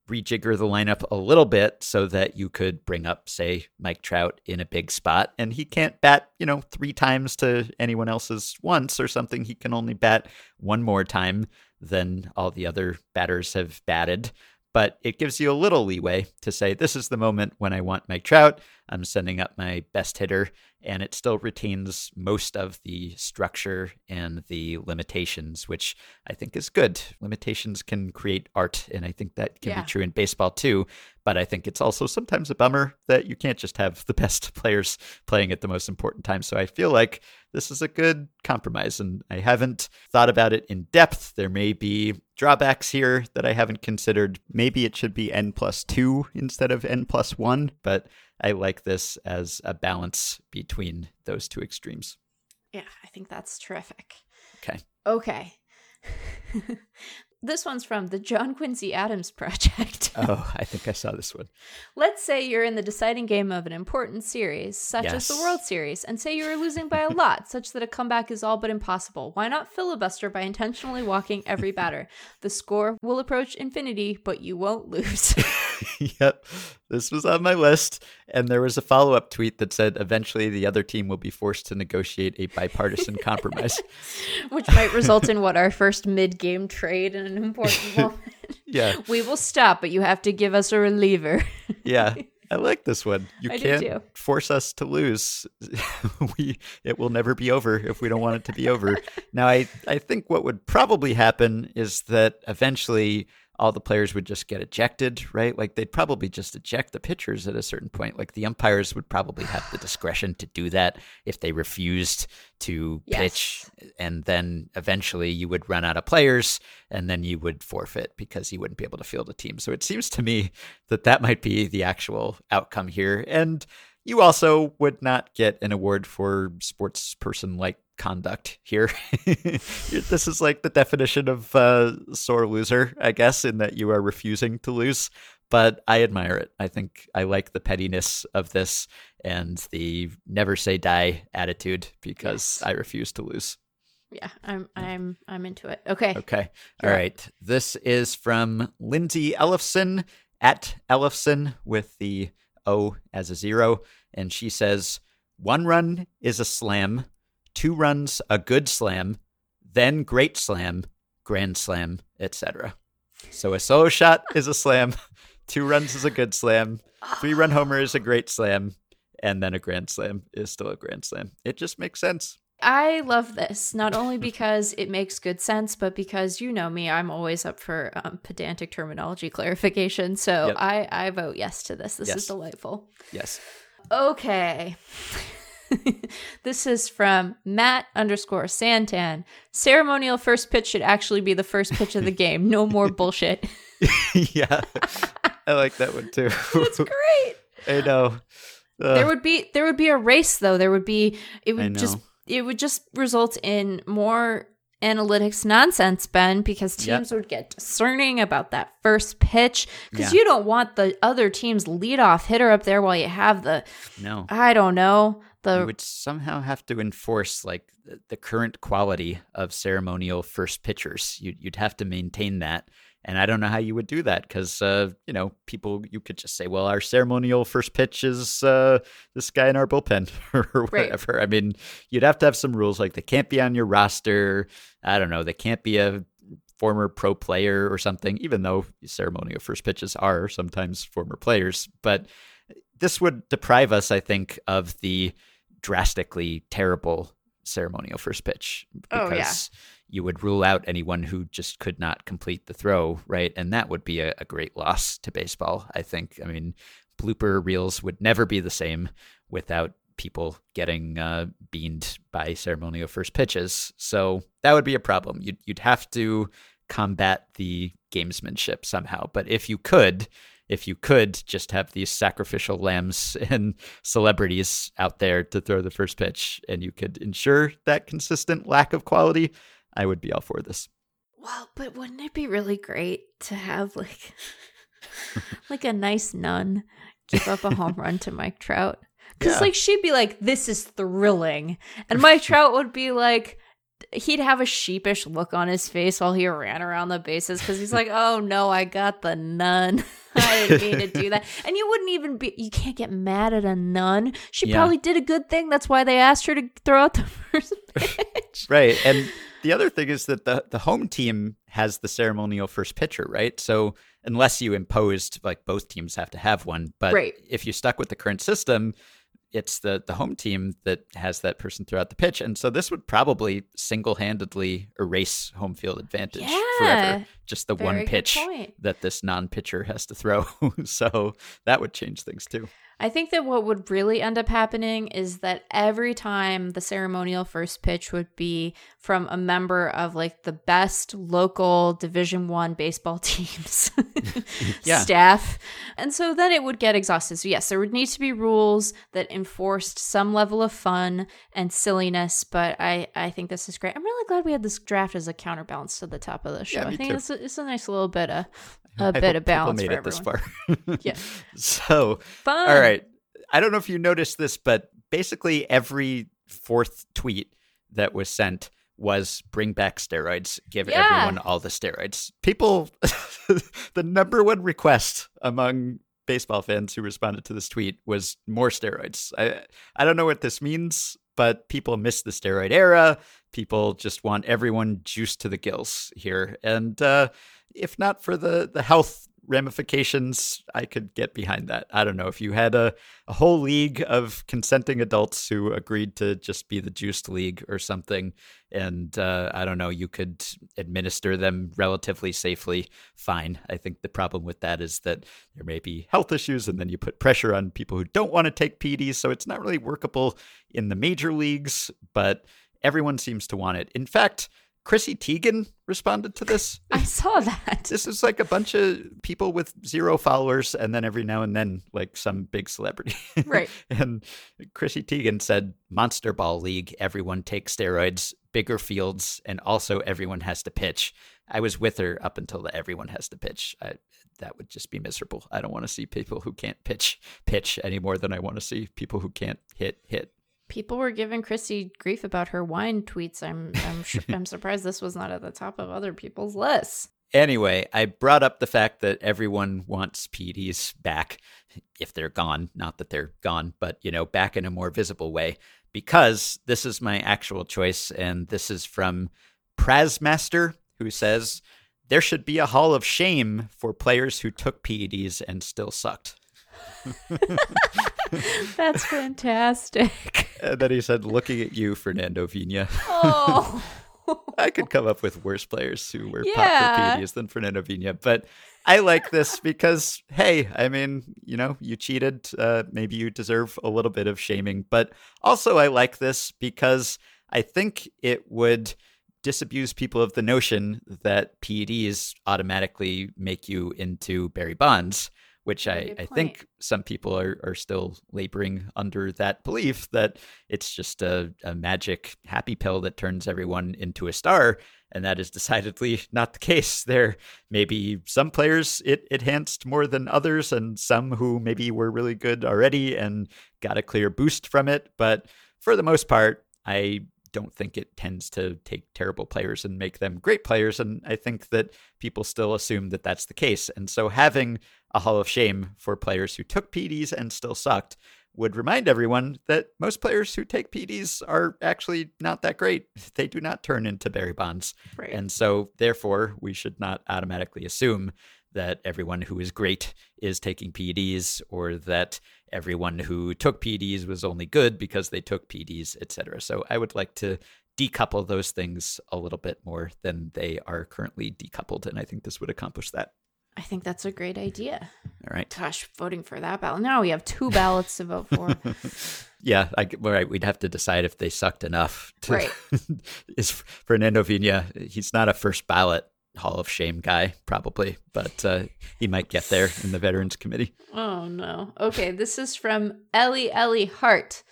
rejigger the lineup a little bit so that you could bring up, say, Mike Trout in a big spot and he can't bat, you know, three times to anyone else's once or something. He can only bat one more time than all the other batters have batted. But it gives you a little leeway to say, this is the moment when I want Mike Trout. I'm sending up my best hitter, and it still retains most of the structure and the limitations, which I think is good. Limitations can create art, and I think that can yeah. be true in baseball too. But I think it's also sometimes a bummer that you can't just have the best players playing at the most important time. So I feel like this is a good compromise, and I haven't thought about it in depth. There may be drawbacks here that I haven't considered. Maybe it should be N plus two instead of N plus one, but I like this as a balance between those two extremes. Yeah, I think that's terrific. Okay. Okay. This one's from the John Quincy Adams Project. Oh, I think I saw this one. Let's say you're in the deciding game of an important series, such yes. as the World Series, and say you are losing by a lot, such that a comeback is all but impossible. Why not filibuster by intentionally walking every batter? The score will approach infinity, but you won't lose. Yep. This was on my list. And there was a follow-up tweet that said, eventually the other team will be forced to negotiate a bipartisan compromise. Which might result in what, our first mid-game trade in an important moment. Yeah. We will stop, but you have to give us a reliever. Yeah. I like this one. You I can't force us to lose. we It will never be over if we don't want it to be over. Now, I, I think what would probably happen is that eventually all the players would just get ejected, right? Like they'd probably just eject the pitchers at a certain point. Like the umpires would probably have the discretion to do that if they refused to yes. pitch. And then eventually you would run out of players and then you would forfeit because you wouldn't be able to field a team. So it seems to me that that might be the actual outcome here. And you also would not get an award for sportsperson-like conduct here. This is like the definition of uh, sore loser, I guess, in that you are refusing to lose. But I admire it. I think I like the pettiness of this and the never say die attitude because yes. I refuse to lose. Yeah, I'm I'm I'm into it. Okay. Okay. All yeah. right. This is from Lindsay Ellefson at Ellefson with the O as a zero. And she says, one run is a slam, two runs a good slam, then great slam, grand slam, et cetera. So a solo shot is a slam, two runs is a good slam, three run homer is a great slam, and then a grand slam is still a grand slam. It just makes sense. I love this, not only because it makes good sense, but because, you know me, I'm always up for um, pedantic terminology clarification. So yep. I, I vote yes to this. This yes. is delightful. Yes. Okay. This is from Matt underscore Santan. Ceremonial first pitch should actually be the first pitch of the game. No more bullshit. Yeah. I like that one too. That's great. I know. Uh, there would be there would be a race though. There would be it would just it would just result in more analytics nonsense, Ben, because teams yep. would get discerning about that first pitch, because yeah. you don't want the other team's leadoff hitter up there while you have the no. I don't know. The you would somehow have to enforce like the, the current quality of ceremonial first pitchers. You'd you'd have to maintain that. And I don't know how you would do that because, uh, you know, people, you could just say, well, our ceremonial first pitch is uh, this guy in our bullpen or whatever. Right. I mean, you'd have to have some rules like they can't be on your roster. I don't know. They can't be a former pro player or something, even though ceremonial first pitches are sometimes former players. But this would deprive us, I think, of the drastically terrible ceremonial first pitch. Because oh, yeah. you would rule out anyone who just could not complete the throw, right? And that would be a, a great loss to baseball, I think. I mean, blooper reels would never be the same without people getting uh, beaned by ceremonial first pitches. So that would be a problem. You'd, you'd have to combat the gamesmanship somehow. But if you could, if you could just have these sacrificial lambs and celebrities out there to throw the first pitch and you could ensure that consistent lack of quality, I would be all for this. Well, but wouldn't it be really great to have like like a nice nun give up a home run to Mike Trout? Because yeah. like she'd be like, this is thrilling. And Mike Trout would be like, he'd have a sheepish look on his face while he ran around the bases because he's like, oh no, I got the nun. I didn't mean to do that. And you wouldn't even be, you can't get mad at a nun. She yeah. probably did a good thing. That's why they asked her to throw out the first pitch. Right. And the other thing is that the, the home team has the ceremonial first pitcher, right? So unless you imposed, like both teams have to have one, but right. if you stuck with the current system, it's the, the home team that has that person throughout the pitch. And so this would probably single-handedly erase home field advantage yeah. forever. Just the Very one pitch point. That this non-pitcher has to throw. So that would change things too. I think that what would really end up happening is that every time the ceremonial first pitch would be from a member of like the best local Division One baseball teams yeah. staff. And so then it would get exhausted. So yes, there would need to be rules that enforced some level of fun and silliness. But I, I think this is great. I'm really glad we had this draft as a counterbalance to the top of the show. Yeah, I think it's a, it's a nice little bit of a I bit of balance made for it everyone. This far. yeah. So, Fun. All right. I don't know if you noticed this, but basically every fourth tweet that was sent was bring back steroids, give yeah. everyone all the steroids. People, the number one request among baseball fans who responded to this tweet was more steroids. I I don't know what this means, but people miss the steroid era. People just want everyone juiced to the gills here. And uh, if not for the, the health ramifications, I could get behind that. I don't know. If you had a, a whole league of consenting adults who agreed to just be the juiced league or something, and uh, I don't know, you could administer them relatively safely, fine. I think the problem with that is that there may be health issues, and then you put pressure on people who don't want to take P Ds, so it's not really workable in the major leagues, but everyone seems to want it. In fact, Chrissy Teigen responded to this. I saw that. This is like a bunch of people with zero followers and then every now and then like some big celebrity. Right. And Chrissy Teigen said, Monster Ball League, everyone takes steroids, bigger fields, and also everyone has to pitch. I was with her up until the everyone has to pitch. I, that would just be miserable. I don't want to see people who can't pitch, pitch any more than I want to see people who can't hit, hit. People were giving Chrissy grief about her wine tweets. I'm I'm, sure, I'm surprised this was not at the top of other people's lists. Anyway, I brought up the fact that everyone wants P Ds back, if they're gone. Not that they're gone, but, you know, back in a more visible way. Because this is my actual choice, and this is from Prazmaster, who says, there should be a hall of shame for players who took P E Ds and still sucked. That's fantastic. And then he said, looking at you, Fernando Viña. Oh. I could come up with worse players who were yeah. Popperpedias than Fernando Viña, but I like this because, hey, I mean, you know, you cheated. Uh, maybe you deserve a little bit of shaming, but also I like this because I think it would disabuse people of the notion that P E Ds automatically make you into Barry Bonds, which I, I think some people are, are still laboring under that belief that it's just a, a magic happy pill that turns everyone into a star. And that is decidedly not the case. There may be some players it enhanced more than others, and some who maybe were really good already and got a clear boost from it. But for the most part, I don't think it tends to take terrible players and make them great players. And I think that people still assume that that's the case. And so having a Hall of Shame for players who took P Ds and still sucked would remind everyone that most players who take P Ds are actually not that great. They do not turn into Barry Bonds. Right. And so therefore, we should not automatically assume that everyone who is great is taking P Ds, or that everyone who took P Ds was only good because they took P Ds, et cetera. So I would like to decouple those things a little bit more than they are currently decoupled. And I think this would accomplish that. I think that's a great idea. All right. Gosh, voting for that ballot. Now we have two ballots to vote for. Yeah, I, right. We'd have to decide if they sucked enough. To, right. Is Fernando Viña, he's not a first ballot Hall of Shame guy, probably, but uh, he might get there in the Veterans Committee. Oh, no. Okay, this is from Ellie Ellie Hart,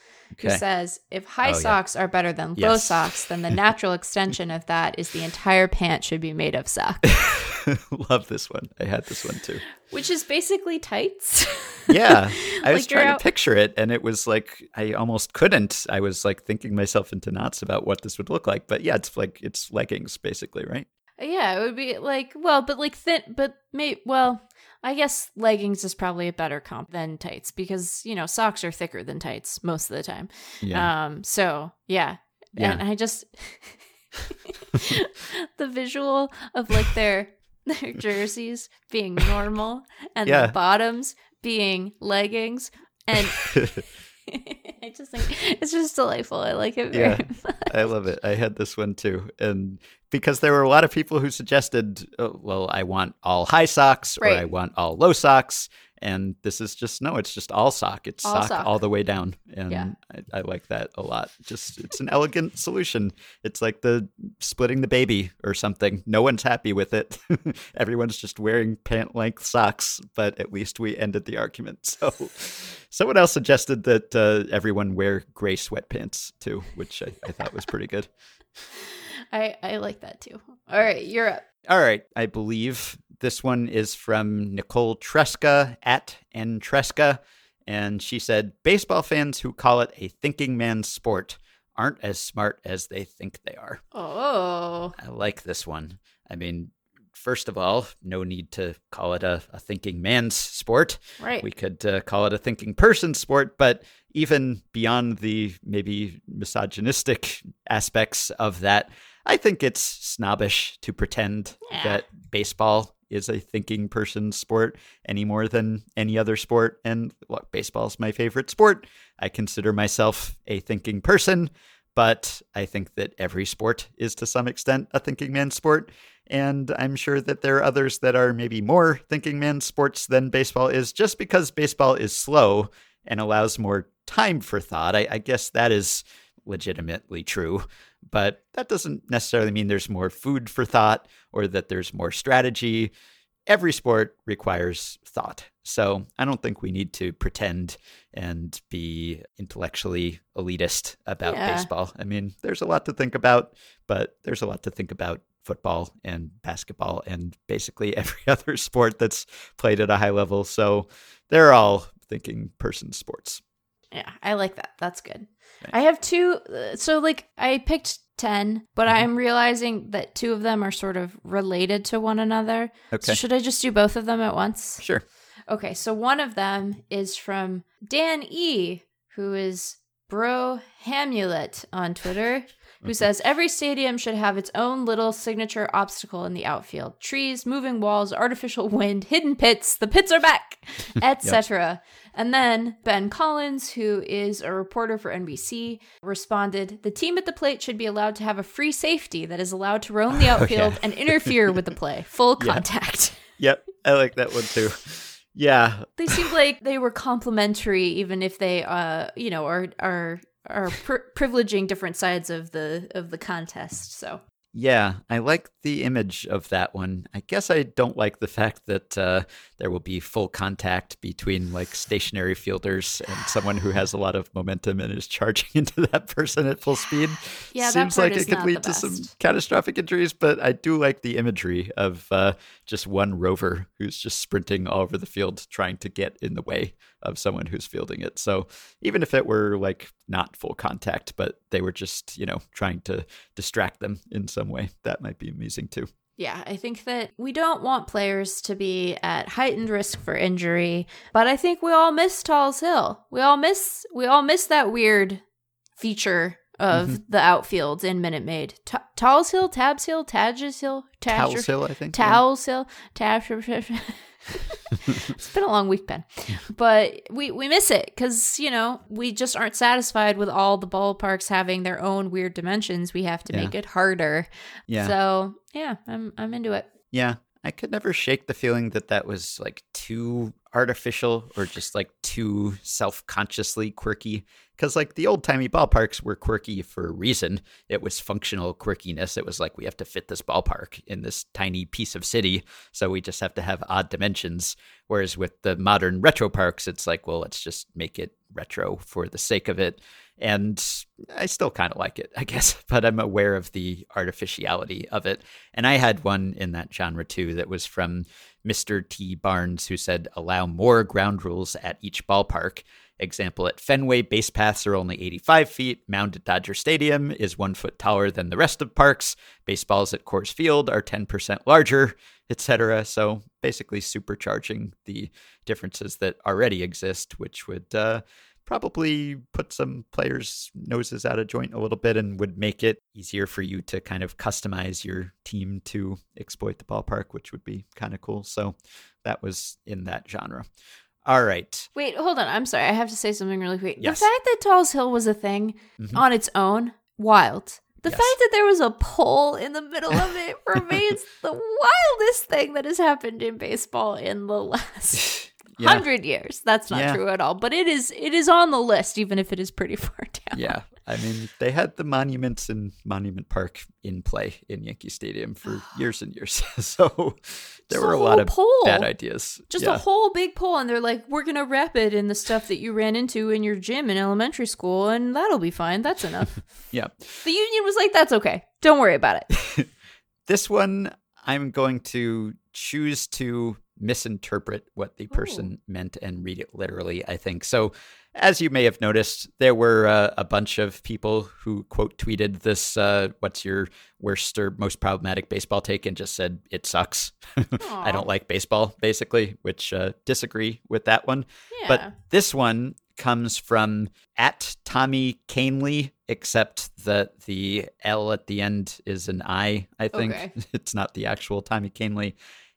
who okay. says, if high oh, socks yeah. are better than yes. low socks, then the natural extension of that is the entire pant should be made of socks. Love this one. I had this one too. Which is basically tights. Yeah. I like was trying out- to picture it, and it was like, I almost couldn't. I was like thinking myself into knots about what this would look like. But yeah, it's like, it's leggings basically, right? Yeah, it would be like, well, but like thin, but maybe, well, I guess leggings is probably a better comp than tights because, you know, socks are thicker than tights most of the time. Yeah. Um, so yeah. yeah. And I just, the visual of like their, their jerseys being normal and yeah. the bottoms being leggings. And I just think it's just delightful. I like it very yeah, much. I love it. I had this one too. And because there were a lot of people who suggested, oh, well, I want all high socks right. or I want all low socks. And this is just, no, it's just all sock. It's all sock, sock all the way down. And yeah. I, I like that a lot. Just, it's an elegant solution. It's like the splitting the baby or something. No one's happy with it. Everyone's just wearing pant length socks, but at least we ended the argument. So someone else suggested that uh, everyone wear gray sweatpants too, which I, I thought was pretty good. I, I like that too. All right, you're up. All right, I believe this one is from Nicole Tresca at N Tresca, and she said, baseball fans who call it a thinking man's sport aren't as smart as they think they are. Oh. I like this one. I mean, first of all, no need to call it a, a thinking man's sport. Right. We could uh, call it a thinking person's sport, but even beyond the maybe misogynistic aspects of that, I think it's snobbish to pretend yeah. that baseball is a thinking person's sport any more than any other sport. And look, baseball is my favorite sport. I consider myself a thinking person, but I think that every sport is to some extent a thinking man's sport. And I'm sure that there are others that are maybe more thinking man's sports than baseball is, just because baseball is slow and allows more time for thought. I, I guess that is legitimately true, but that doesn't necessarily mean there's more food for thought or that there's more strategy. Every sport requires thought. So I don't think we need to pretend and be intellectually elitist about yeah. baseball. I mean, there's a lot to think about, but there's a lot to think about football and basketball and basically every other sport that's played at a high level. So they're all thinking person sports. Yeah, I like that. That's good. Right. I have two. So like I picked ten, but mm-hmm. I'm realizing that two of them are sort of related to one another. Okay. So should I just do both of them at once? Sure. Okay. So one of them is from Dan E, who is Bro Hamulet on Twitter. who says every stadium should have its own little signature obstacle in the outfield. Trees, moving walls, artificial wind, hidden pits. The pits are back, et cetera. Yep. And then Ben Collins, who is a reporter for N B C, responded, the team at the plate should be allowed to have a free safety that is allowed to roam the outfield oh, yeah. and interfere with the play. Full contact. Yep. Yep. I like that one too. Yeah. They seemed like they were complimentary, even if they, uh, you know, are are are pri- privileging different sides of the of the contest. So. Yeah, I like the image of that one. I guess I don't like the fact that uh, there will be full contact between like stationary fielders and someone who has a lot of momentum and is charging into that person at full speed. Yeah, seems that part like is it could lead to some catastrophic injuries, but I do like the imagery of uh, just one rover who's just sprinting all over the field trying to get in the way of someone who's fielding it. So even if it were like not full contact, but they were just, you know, trying to distract them in some way, that might be amusing too. Yeah, I think that we don't want players to be at heightened risk for injury, but I think we all miss Tall's Hill. We all miss we all miss that weird feature of mm-hmm. the outfield in Minute Maid. T- Tall's Hill, Tab's Hill, Tadge's Hill, Tadger, Towels Hill, I think. Towels yeah. Hill, Tabs. It's been a long week, Ben, but we, we miss it because, you know, we just aren't satisfied with all the ballparks having their own weird dimensions. We have to yeah. make it harder. Yeah. So, yeah, I'm I'm into it. Yeah. I could never shake the feeling that that was like too artificial or just like too self-consciously quirky. Because like the old-timey ballparks were quirky for a reason. It was functional quirkiness. It was like, we have to fit this ballpark in this tiny piece of city, so we just have to have odd dimensions. Whereas with the modern retro parks, it's like, well, let's just make it retro for the sake of it. And I still kind of like it, I guess, but I'm aware of the artificiality of it. And I had one in that genre too that was from Mister T. Barnes, who said, allow more ground rules at each ballpark. Example, at Fenway, base paths are only eighty-five feet. Mound at Dodger Stadium is one foot taller than the rest of parks. Baseballs at Coors Field are ten percent larger, et cetera. So basically supercharging the differences that already exist, which would uh, probably put some players' noses out of joint a little bit and would make it easier for you to kind of customize your team to exploit the ballpark, which would be kind of cool. So that was in that genre. All right. Wait, hold on. I'm sorry. I have to say something really quick. Yes. The fact that Tall's Hill was a thing mm-hmm. on its own, wild. The yes. fact that there was a pole in the middle of it remains the wildest thing that has happened in baseball in the last yeah. hundred years. That's not yeah. true at all, but it is it is on the list, even if it is pretty far down. Yeah. I mean, they had the monuments in Monument Park in play in Yankee Stadium for years and years. So there just were a, a lot of pole. bad ideas. Just yeah. a whole big pole. And they're like, we're going to wrap it in the stuff that you ran into in your gym in elementary school, and that'll be fine. That's enough. yeah. The union was like, that's okay. Don't worry about it. This one, I'm going to choose to misinterpret what the person Ooh. meant and read it literally, I think. So as you may have noticed, there were uh, a bunch of people who quote tweeted this, uh, what's your worst or most problematic baseball take, and just said, it sucks. I don't like baseball, basically, which uh, disagree with that one. Yeah. But this one comes from at Tommy Canely, except that the L at the end is an I, I think. Okay. It's not the actual Tommy Canely.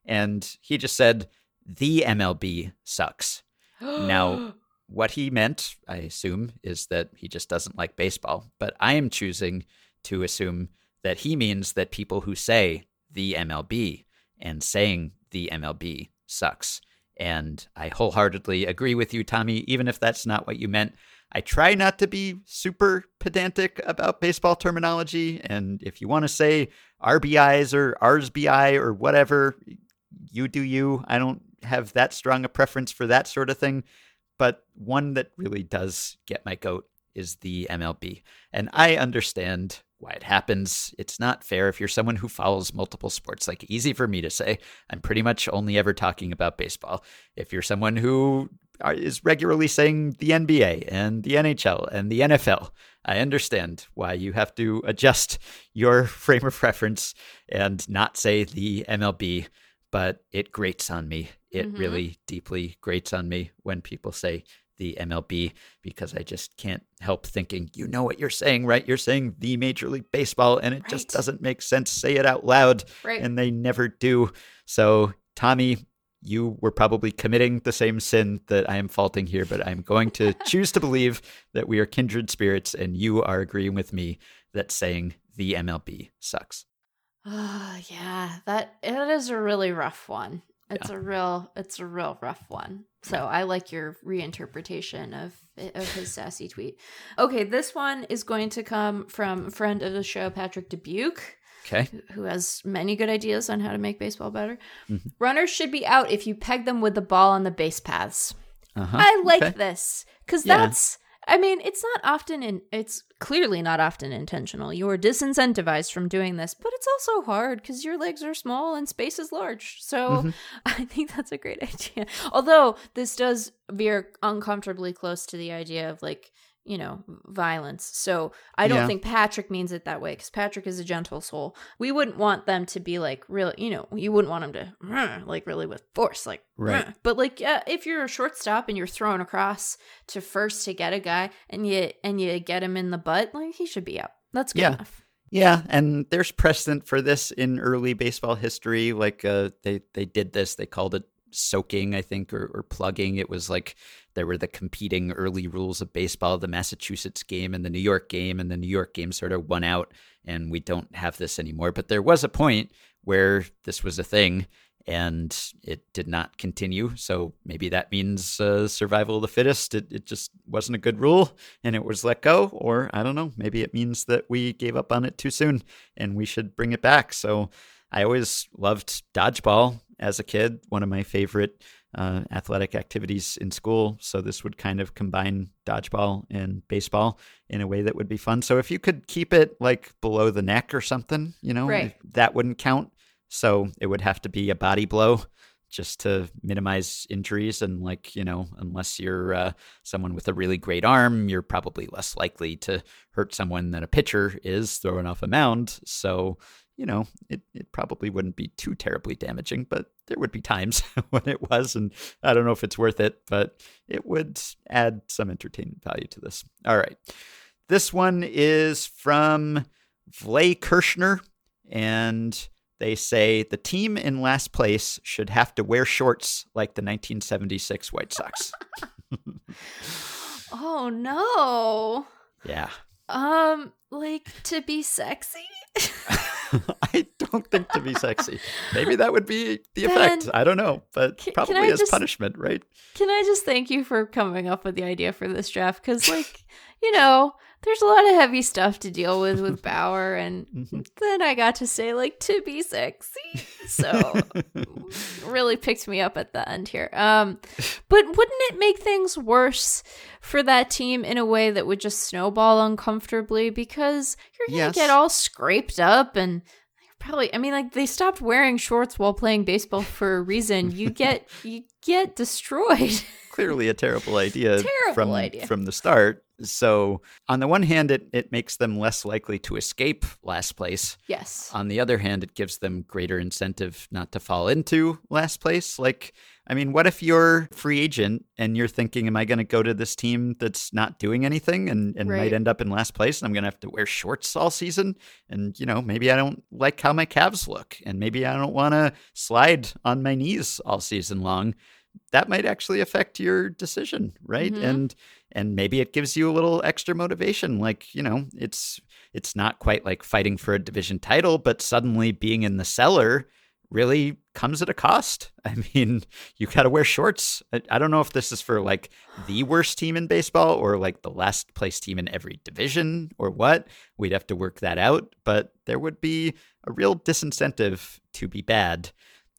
And he just said, the M L B sucks. Now, what he meant, I assume, is that he just doesn't like baseball. But I am choosing to assume that he means that people who say the M L B and saying the M L B sucks. And I wholeheartedly agree with you, Tommy, even if that's not what you meant. I try not to be super pedantic about baseball terminology. And if you want to say R B Is or R S B I or whatever, you do you. I don't have that strong a preference for that sort of thing. But one that really does get my goat is the M L B. And I understand why it happens. It's not fair if you're someone who follows multiple sports. Like, easy for me to say. I'm pretty much only ever talking about baseball. If you're someone who is regularly saying the N B A and the N H L and the N F L, I understand why you have to adjust your frame of reference and not say the M L B. But it grates on me. It mm-hmm. really deeply grates on me when people say the M L B, because I just can't help thinking, you know what you're saying, right? You're saying the Major League Baseball, and it right. just doesn't make sense. Say it out loud. Right. And they never do. So, Tommy, you were probably committing the same sin that I am faulting here, but I'm going to choose to believe that we are kindred spirits and you are agreeing with me that saying the M L B sucks. Oh, yeah, that it is a really rough one. It's yeah. a real, it's a real rough one. So I like your reinterpretation of of his sassy tweet. Okay, this one is going to come from friend of the show, Patrick Dubuque. Okay. Who has many good ideas on how to make baseball better. Mm-hmm. Runners should be out if you peg them with the ball on the base paths. Uh-huh. I like okay. this because yeah. that's, I mean, it's not often, in, it's clearly not often intentional. You are disincentivized from doing this, but it's also hard because your legs are small and space is large. So mm-hmm. I think that's a great idea. Although this does veer uncomfortably close to the idea of like, you know, violence. So I don't yeah. think Patrick means it that way because Patrick is a gentle soul. We wouldn't want them to be like real, you know, you wouldn't want them to like really with force, like, right. But like uh, if you're a shortstop and you're thrown across to first to get a guy and you, and you get him in the butt, like he should be out. That's good yeah. enough. Yeah, and there's precedent for this in early baseball history. Like uh, they, they did this, they called it soaking, I think, or, or plugging. It was like there were the competing early rules of baseball, the Massachusetts game and the New York game, and the New York game sort of won out, and we don't have this anymore. But there was a point where this was a thing, and it did not continue. So maybe that means uh, survival of the fittest. It, it just wasn't a good rule, and it was let go. Or I don't know, maybe it means that we gave up on it too soon, and we should bring it back. So I always loved dodgeball as a kid, one of my favorite uh, athletic activities in school. So this would kind of combine dodgeball and baseball in a way that would be fun. So if you could keep it like below the neck or something, you know, right. that wouldn't count. So it would have to be a body blow just to minimize injuries. And like, you know, unless you're uh, someone with a really great arm, you're probably less likely to hurt someone than a pitcher is throwing off a mound. So you know, it, it probably wouldn't be too terribly damaging, but there would be times when it was, and I don't know if it's worth it, but it would add some entertainment value to this. All right. This one is from Vlay Kirshner, and they say the team in last place should have to wear shorts like the nineteen seventy-six White Sox. Oh, no. Yeah. Um, like to be sexy? I don't think to be sexy. Maybe that would be the ben, effect. I don't know, but can, probably can as just, punishment, right? Can I just thank you for coming up with the idea for this draft? Because, like, you know, there's a lot of heavy stuff to deal with with Bauer, and mm-hmm. then I got to say, like, to be sexy. So really picked me up at the end here. Um, but wouldn't it make things worse for that team in a way that would just snowball uncomfortably? Because you're going to yes. get all scraped up and probably, I mean, like they stopped wearing shorts while playing baseball for a reason. You get you get destroyed. Clearly a terrible idea terrible from, idea. from the start. So on the one hand, it, it makes them less likely to escape last place. Yes. On the other hand, it gives them greater incentive not to fall into last place. Like, I mean, what if you're free agent and you're thinking, am I going to go to this team that's not doing anything and, and right. might end up in last place, and I'm going to have to wear shorts all season? And, you know, maybe I don't like how my calves look, and maybe I don't want to slide on my knees all season long. That might actually affect your decision, right? Mm-hmm. And and maybe it gives you a little extra motivation. Like, you know, it's it's not quite like fighting for a division title, but suddenly being in the cellar really comes at a cost. I mean, you got to wear shorts. I, I don't know if this is for like the worst team in baseball or like the last place team in every division or what. We'd have to work that out, but there would be a real disincentive to be bad.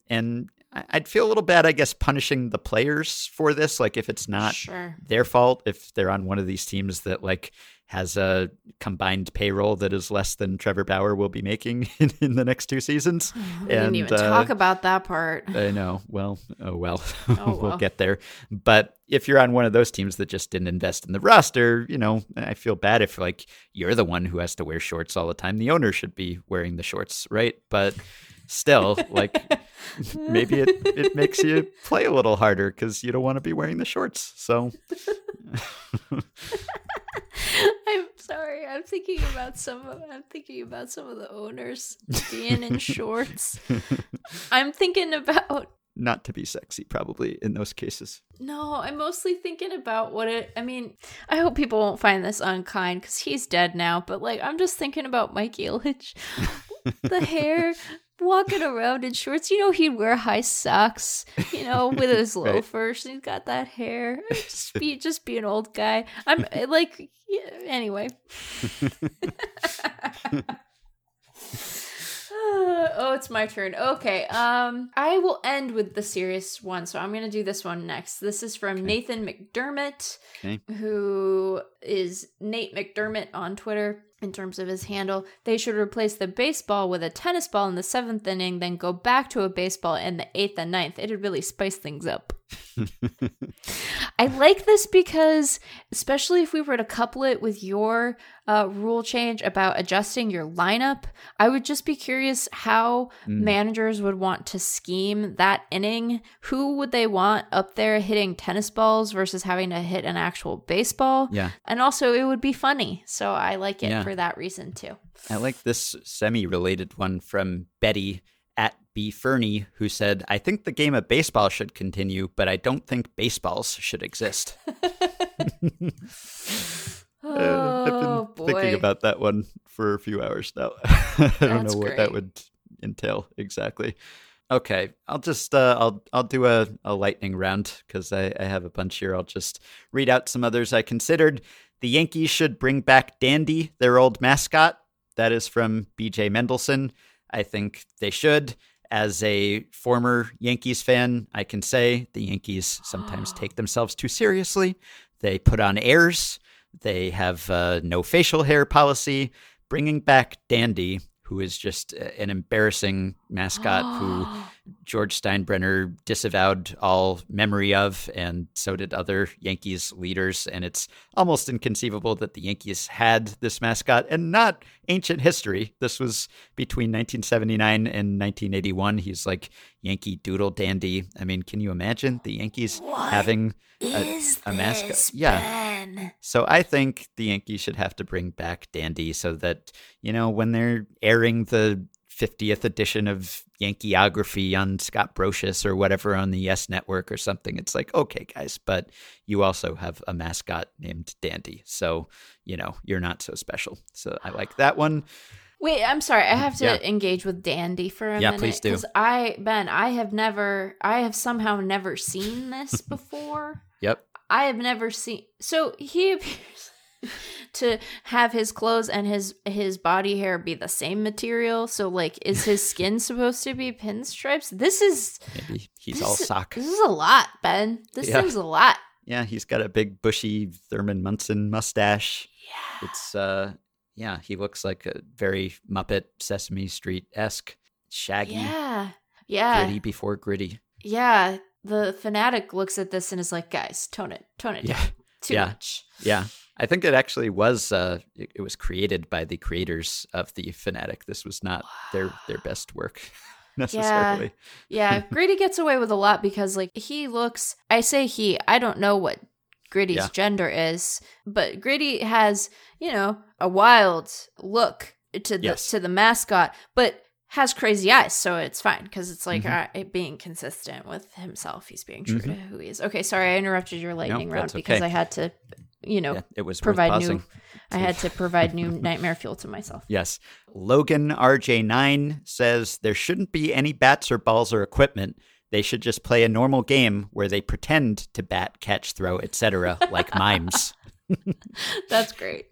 And I'd feel a little bad, I guess, punishing the players for this. Like if it's not sure. their fault, if they're on one of these teams that like has a combined payroll that is less than Trevor Bauer will be making in, in the next two seasons. We didn't even uh, talk about that part. I know. Well, oh well, oh, well. We'll get there. But if you're on one of those teams that just didn't invest in the roster, you know, I feel bad if like you're the one who has to wear shorts all the time. The owner should be wearing the shorts, right? But still, like maybe it, it makes you play a little harder because you don't want to be wearing the shorts. So I'm sorry. I'm thinking about some of, I'm thinking about some of the owners being in shorts. I'm thinking about not to be sexy, probably, in those cases. No, I'm mostly thinking about what it, I mean, I hope people won't find this unkind because he's dead now, but like, I'm just thinking about Mike Ilitch, the hair, walking around in shorts. You know, he'd wear high socks, you know, with his loafers. Right. He's got that hair. Just be, just be an old guy. I'm like, yeah, anyway. Oh, it's my turn. Okay. Um, I will end with the serious one, so I'm going to do this one next. This is from okay. Nathan McDermott, okay. who is Nate McDermott on Twitter in terms of his handle. They should replace the baseball with a tennis ball in the seventh inning, then go back to a baseball in the eighth and ninth. It'd really spice things up. I like this because, especially if we were to couple it with your uh, rule change about adjusting your lineup, I would just be curious how mm. managers would want to scheme that inning. Who would they want up there hitting tennis balls versus having to hit an actual baseball? Yeah. And also, it would be funny. So I like it yeah. for that reason, too. I like this semi-related one from Betty at B. Fernie, who said, I think the game of baseball should continue, but I don't think baseballs should exist. oh, uh, I've been boy. thinking about that one for a few hours now. I don't That's know what great. that would entail exactly. Okay, I'll just uh, I'll I'll do a, a lightning round because I, I have a bunch here. I'll just read out some others I considered. The Yankees should bring back Dandy, their old mascot. That is from B J Mendelson. I think they should. As a former Yankees fan, I can say the Yankees sometimes take themselves too seriously. They put on airs. They have uh, no facial hair policy. Bringing back Dandy, who is just an embarrassing mascot who George Steinbrenner disavowed all memory of, and so did other Yankees leaders. And it's almost inconceivable that the Yankees had this mascot and not ancient history. This was between nineteen seventy-nine and nineteen eighty-one. He's like Yankee Doodle Dandy. I mean, can you imagine the Yankees what having a, a mascot? Yeah. Ben? So I think the Yankees should have to bring back Dandy so that, you know, when they're airing the fiftieth edition of Yankeeography on Scott Brocious or whatever on the Yes Network or something, it's like, okay, guys, but you also have a mascot named Dandy. So, you know, you're not so special. So I like that one. Wait, I'm sorry. I have to yeah. engage with Dandy for a yeah, minute. Yeah, please do. Because I, Ben, I have never, I have somehow never seen this before. Yep. I have never seen. So he appears to have his clothes and his his body hair be the same material. So, like, is his skin supposed to be pinstripes? This is Maybe he's this, all sock. This is a lot, Ben. This yeah. thing's a lot. Yeah, he's got a big bushy Thurman Munson mustache. Yeah, it's uh, yeah, he looks like a very Muppet Sesame Street-esque, shaggy. Yeah, yeah, gritty before gritty. Yeah, the fanatic looks at this and is like, guys, tone it, tone it yeah. down too yeah. much. Yeah. I think it actually was uh, it, it was created by the creators of the Fanatic. This was not wow. their their best work necessarily. Yeah, yeah. Gritty gets away with a lot because, like, he looks. I say he. I don't know what Gritty's yeah. gender is, but Gritty has, you know, a wild look to the yes. to the mascot, but has crazy eyes, so it's fine because it's like mm-hmm. uh, being consistent with himself. He's being true mm-hmm. to who he is. Okay, sorry, I interrupted your lightning no, round okay. because I had to. You know, yeah, it was provide new. I had to provide new nightmare fuel to myself. Yes. Logan R J nine says there shouldn't be any bats or balls or equipment. They should just play a normal game where they pretend to bat, catch, throw, et cetera, like mimes. That's great.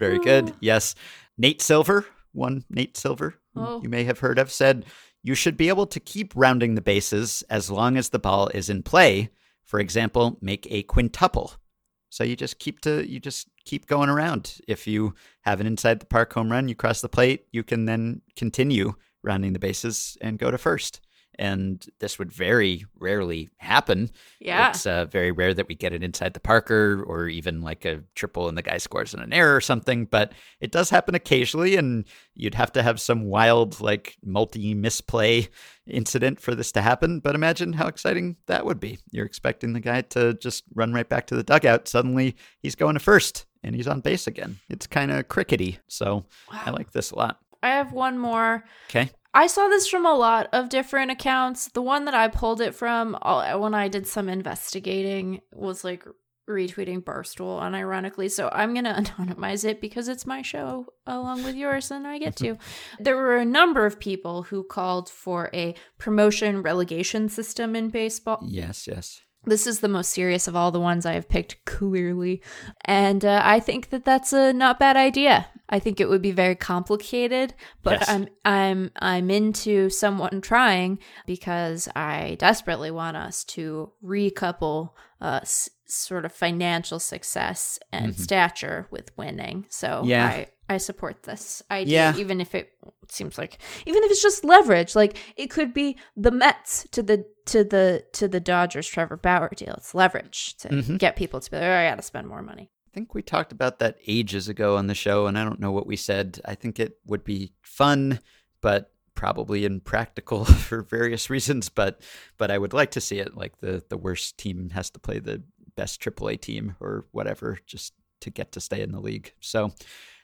Very good. Yes. Nate Silver, one Nate Silver, oh. you may have heard of, said you should be able to keep rounding the bases as long as the ball is in play. For example, make a quintuple. So you just keep to you just keep going around. If you have an inside the park home run, you cross the plate, you can then continue rounding the bases and go to first. and this would very rarely happen. Yeah. It's uh, very rare that we get it inside the Parker or even like a triple and the guy scores in an error or something, but it does happen occasionally, and you'd have to have some wild, like multi-misplay incident for this to happen. But imagine how exciting that would be. You're expecting the guy to just run right back to the dugout. Suddenly he's going to first and he's on base again. It's kind of crickety. So wow. I like this a lot. I have one more. Okay. I saw this from a lot of different accounts. The one that I pulled it from when I did some investigating was like retweeting Barstool unironically. So I'm going to anonymize it because it's my show along with yours and I get to. There were a number of people who called for a promotion relegation system in baseball. Yes, yes. This is the most serious of all the ones I have picked, clearly. And uh, I think that that's a not bad idea. I think it would be very complicated, but yes. I'm I'm I'm into someone trying because I desperately want us to recouple uh, s- sort of financial success and mm-hmm. stature with winning. So yeah. I I support this idea, yeah. even if it seems like even if it's just leverage. Like it could be the Mets to the to the to the Dodgers Trevor Bauer deal. It's leverage to mm-hmm. get people to be like, oh, I got to spend more money. I think we talked about that ages ago on the show, and I don't know what we said. I think it would be fun, but probably impractical for various reasons. But but I would like to see it like the the worst team has to play the best triple A team or whatever just to get to stay in the league. So,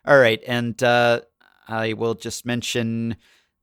all right. And uh, I will just mention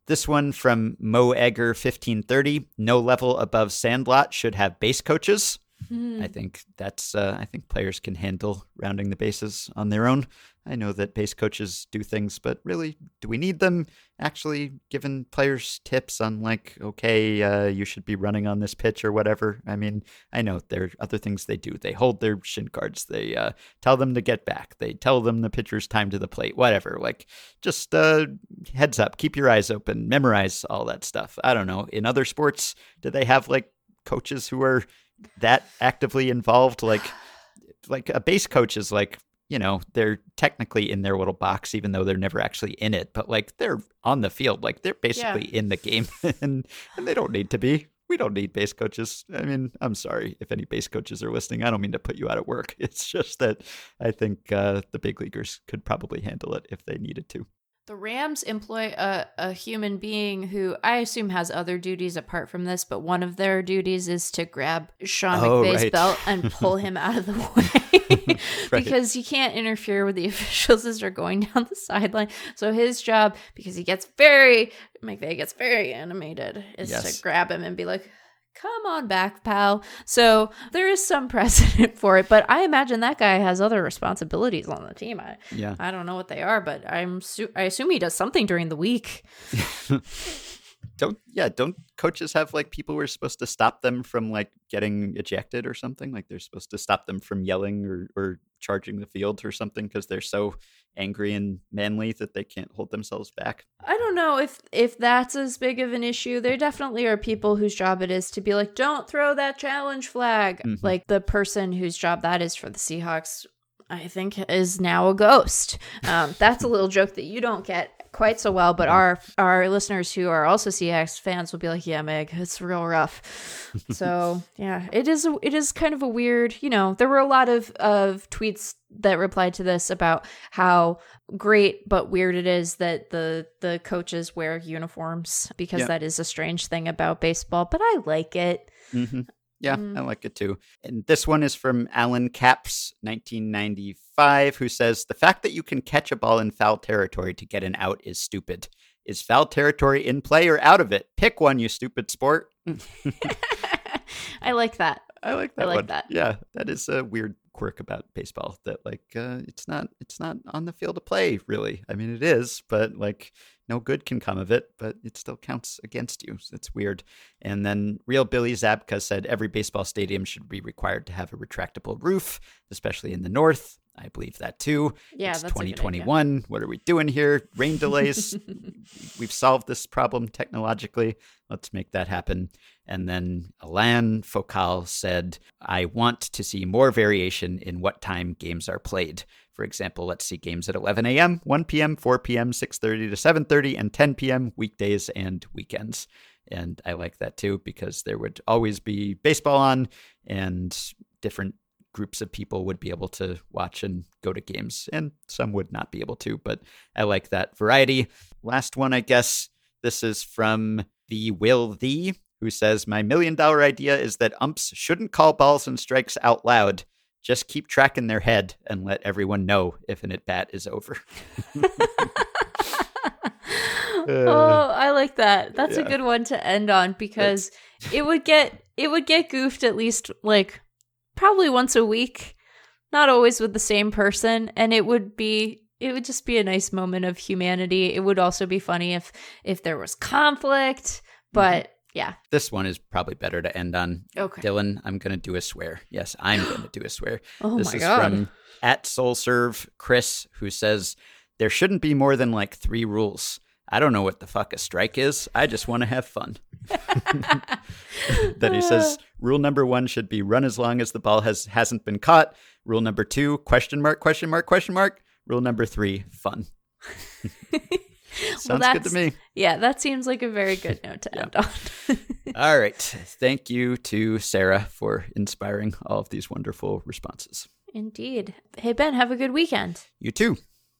this one from Mo Egger fifteen thirty. No level above Sandlot should have base coaches. I think that's, uh, I think players can handle rounding the bases on their own. I know that base coaches do things, but really, do we need them actually giving players tips on like, okay, uh, you should be running on this pitch or whatever? I mean, I know there are other things they do. They hold their shin guards. They uh, tell them to get back. They tell them the pitcher's time to the plate, whatever. Like just uh, heads up, keep your eyes open, memorize all that stuff. I don't know. In other sports, do they have like coaches who are that actively involved? Like like a base coach is like, you know, they're technically in their little box, even though they're never actually in it, but like they're on the field, like they're basically yeah. in the game and, and they don't need to be. We don't need base coaches. I mean, I'm sorry if any base coaches are listening. I don't mean to put you out of work. It's just that I think uh, the big leaguers could probably handle it if they needed to. The Rams employ a, a human being who I assume has other duties apart from this, but one of their duties is to grab Sean oh, McVay's right. belt and pull him out of the way right. because you can't interfere with the officials as they're going down the sideline. So his job, because he gets very, McVay gets very animated, is yes. to grab him and be like, come on back, pal. So there is some precedent for it, but I imagine that guy has other responsibilities on the team. I, yeah. I don't know what they are, but I'm su- I assume he does something during the week. Don't yeah, don't coaches have like people who are supposed to stop them from like getting ejected or something? Like they're supposed to stop them from yelling or, or charging the field or something because they're so angry and manly that they can't hold themselves back. I don't know if if that's as big of an issue. There definitely are people whose job it is to be like, don't throw that challenge flag. Mm-hmm. Like the person whose job that is for the Seahawks, I think, is now a ghost. Um, that's a little joke that you don't get quite so well, but our our listeners who are also Seahawks fans will be like, yeah, Meg, it's real rough. So yeah, it is it is kind of a weird, you know, there were a lot of, of tweets that replied to this about how great but weird it is that the, the coaches wear uniforms because yeah. that is a strange thing about baseball, but I like it. Mm-hmm. Yeah, mm. I like it too. And this one is from Alan Capps, nineteen ninety-five, who says, the fact that you can catch a ball in foul territory to get an out is stupid. Is foul territory in play or out of it? Pick one, you stupid sport. I like that. I like that I like one. That. Yeah, that is a weird quirk about baseball that like uh, it's not it's not on the field of play, really. I mean, it is, but like no good can come of it, but it still counts against you. It's weird. And then Real Billy Zabka said every baseball stadium should be required to have a retractable roof, especially in the North. I believe that too. Yeah, it's that's twenty twenty-one. What are we doing here? Rain delays. We've solved this problem technologically. Let's make that happen. And then Alain Focal said, I want to see more variation in what time games are played. For example, let's see games at eleven a.m., one p.m., four p.m., six thirty to seven thirty, and ten p.m. weekdays and weekends. And I like that too, because there would always be baseball on and different groups of people would be able to watch and go to games, and some would not be able to, but I like that variety. Last one, I guess. This is from the Will Thee, who says, my million dollar idea is that umps shouldn't call balls and strikes out loud. Just keep track in their head and let everyone know if an at-bat is over. Oh, I like that. That's yeah. a good one to end on, because it would get it would get goofed at least like probably once a week, not always with the same person, and it would be it would just be a nice moment of humanity. It would also be funny if if there was conflict, but mm-hmm. yeah. This one is probably better to end on. Okay. Dylan, I'm going to do a swear. Yes, I'm going to do a swear. Oh this my is God. From at SoulServe Chris, who says, there shouldn't be more than like three rules. I don't know what the fuck a strike is. I just want to have fun. Then he says, rule number one should be run as long as the ball has, hasn't been caught. Rule number two, question mark, question mark, question mark. Rule number three, fun. Sounds well, good to me. Yeah, that seems like a very good note to end on. All right. Thank you to Sarah for inspiring all of these wonderful responses. Indeed. Hey, Ben, have a good weekend. You too.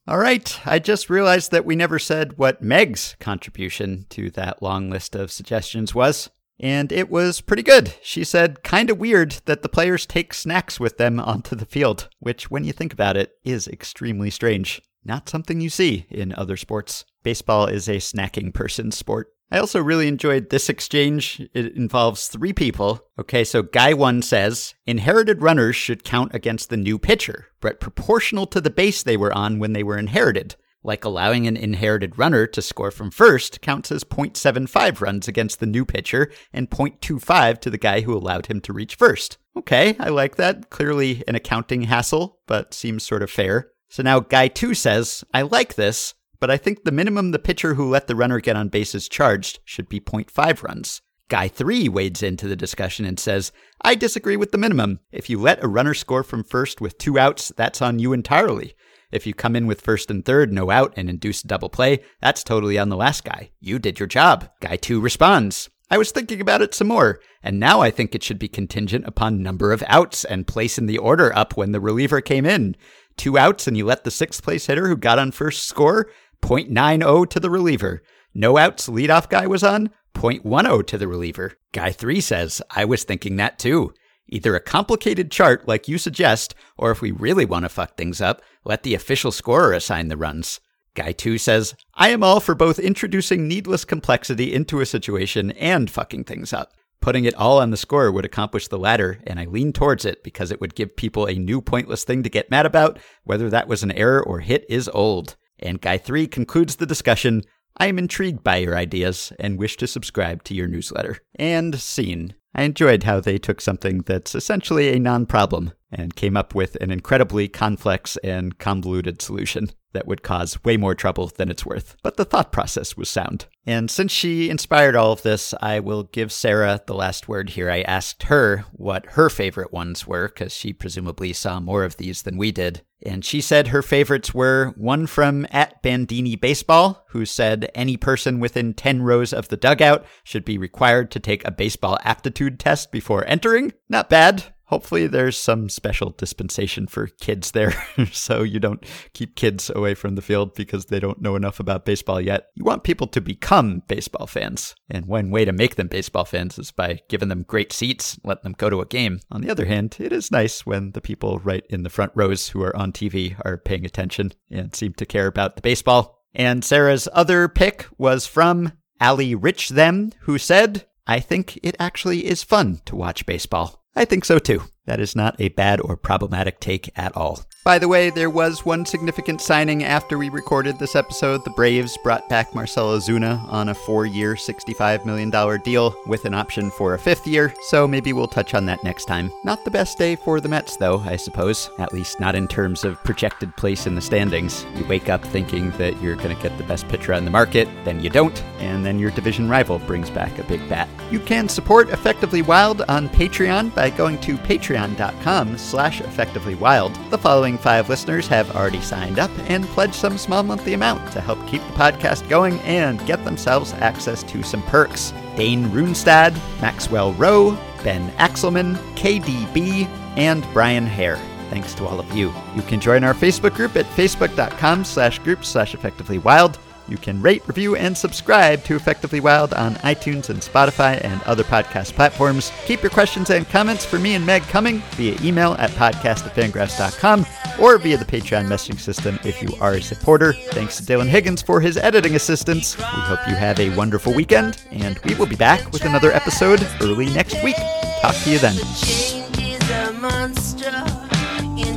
All right. I just realized that we never said what Meg's contribution to that long list of suggestions was, and it was pretty good. She said, kind of weird that the players take snacks with them onto the field, which when you think about it is extremely strange. Not something you see in other sports. Baseball is a snacking person's sport. I also really enjoyed this exchange. It involves three people. Okay, so guy one says, inherited runners should count against the new pitcher, but proportional to the base they were on when they were inherited. Like allowing an inherited runner to score from first counts as point seven five runs against the new pitcher and point two five to the guy who allowed him to reach first. Okay, I like that. Clearly an accounting hassle, but seems sort of fair. So now guy two says, I like this, but I think the minimum the pitcher who let the runner get on base is charged should be point five runs. Guy three wades into the discussion and says, I disagree with the minimum. If you let a runner score from first with two outs, that's on you entirely. If you come in with first and third, no out, and induce double play, that's totally on the last guy. You did your job. Guy two responds, I was thinking about it some more, and now I think it should be contingent upon number of outs and place in the order up when the reliever came in. Two outs and you let the sixth place hitter who got on first score, point nine oh to the reliever. No outs, leadoff guy was on, point one oh to the reliever. Guy three says, I was thinking that too. Either a complicated chart like you suggest, or if we really want to fuck things up, let the official scorer assign the runs. Guy two says, I am all for both introducing needless complexity into a situation and fucking things up. Putting it all on the scorer would accomplish the latter, and I lean towards it because it would give people a new pointless thing to get mad about, whether that was an error or hit is old. And Guy three concludes the discussion, I am intrigued by your ideas and wish to subscribe to your newsletter. And scene. I enjoyed how they took something that's essentially a non-problem and came up with an incredibly complex and convoluted solution that would cause way more trouble than it's worth. But the thought process was sound. And since she inspired all of this, I will give Sarah the last word here. I asked her what her favorite ones were, because she presumably saw more of these than we did. And she said her favorites were one from at Bandini Baseball, who said any person within ten rows of the dugout should be required to take a baseball aptitude test before entering. Not bad. Hopefully there's some special dispensation for kids there, so you don't keep kids away from the field because they don't know enough about baseball yet. You want people to become baseball fans, and one way to make them baseball fans is by giving them great seats, letting them go to a game. On the other hand, it is nice when the people right in the front rows who are on T V are paying attention and seem to care about the baseball. And Sarah's other pick was from Allie Rich Them, who said, I think it actually is fun to watch baseball. I think so too. That is not a bad or problematic take at all. By the way, there was one significant signing after we recorded this episode. The Braves brought back Marcell Ozuna on a four-year, sixty-five million dollars deal with an option for a fifth year, so maybe we'll touch on that next time. Not the best day for the Mets, though, I suppose. At least not in terms of projected place in the standings. You wake up thinking that you're going to get the best pitcher on the market, then you don't, and then your division rival brings back a big bat. You can support Effectively Wild on Patreon by going to patreon dot com slash effectively wild. The following following five listeners have already signed up and pledged some small monthly amount to help keep the podcast going and get themselves access to some perks. Dane Runstad, Maxwell Rowe, Ben Axelman, K D B, and Brian Hare. Thanks to all of you. You can join our Facebook group at facebook.com slash group slash Effectively Wild. You can rate, review, and subscribe to Effectively Wild on iTunes and Spotify and other podcast platforms. Keep your questions and comments for me and Meg coming via email at podcast at fangraphs dot com or via the Patreon messaging system if you are a supporter. Thanks to Dylan Higgins for his editing assistance. We hope you have a wonderful weekend, and we will be back with another episode early next week. Talk to you then.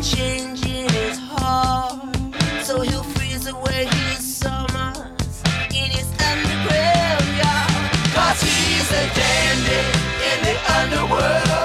Changing is hard, so he'll freeze away his summers in his underground yard. 'Cause he's a dandy in the underworld.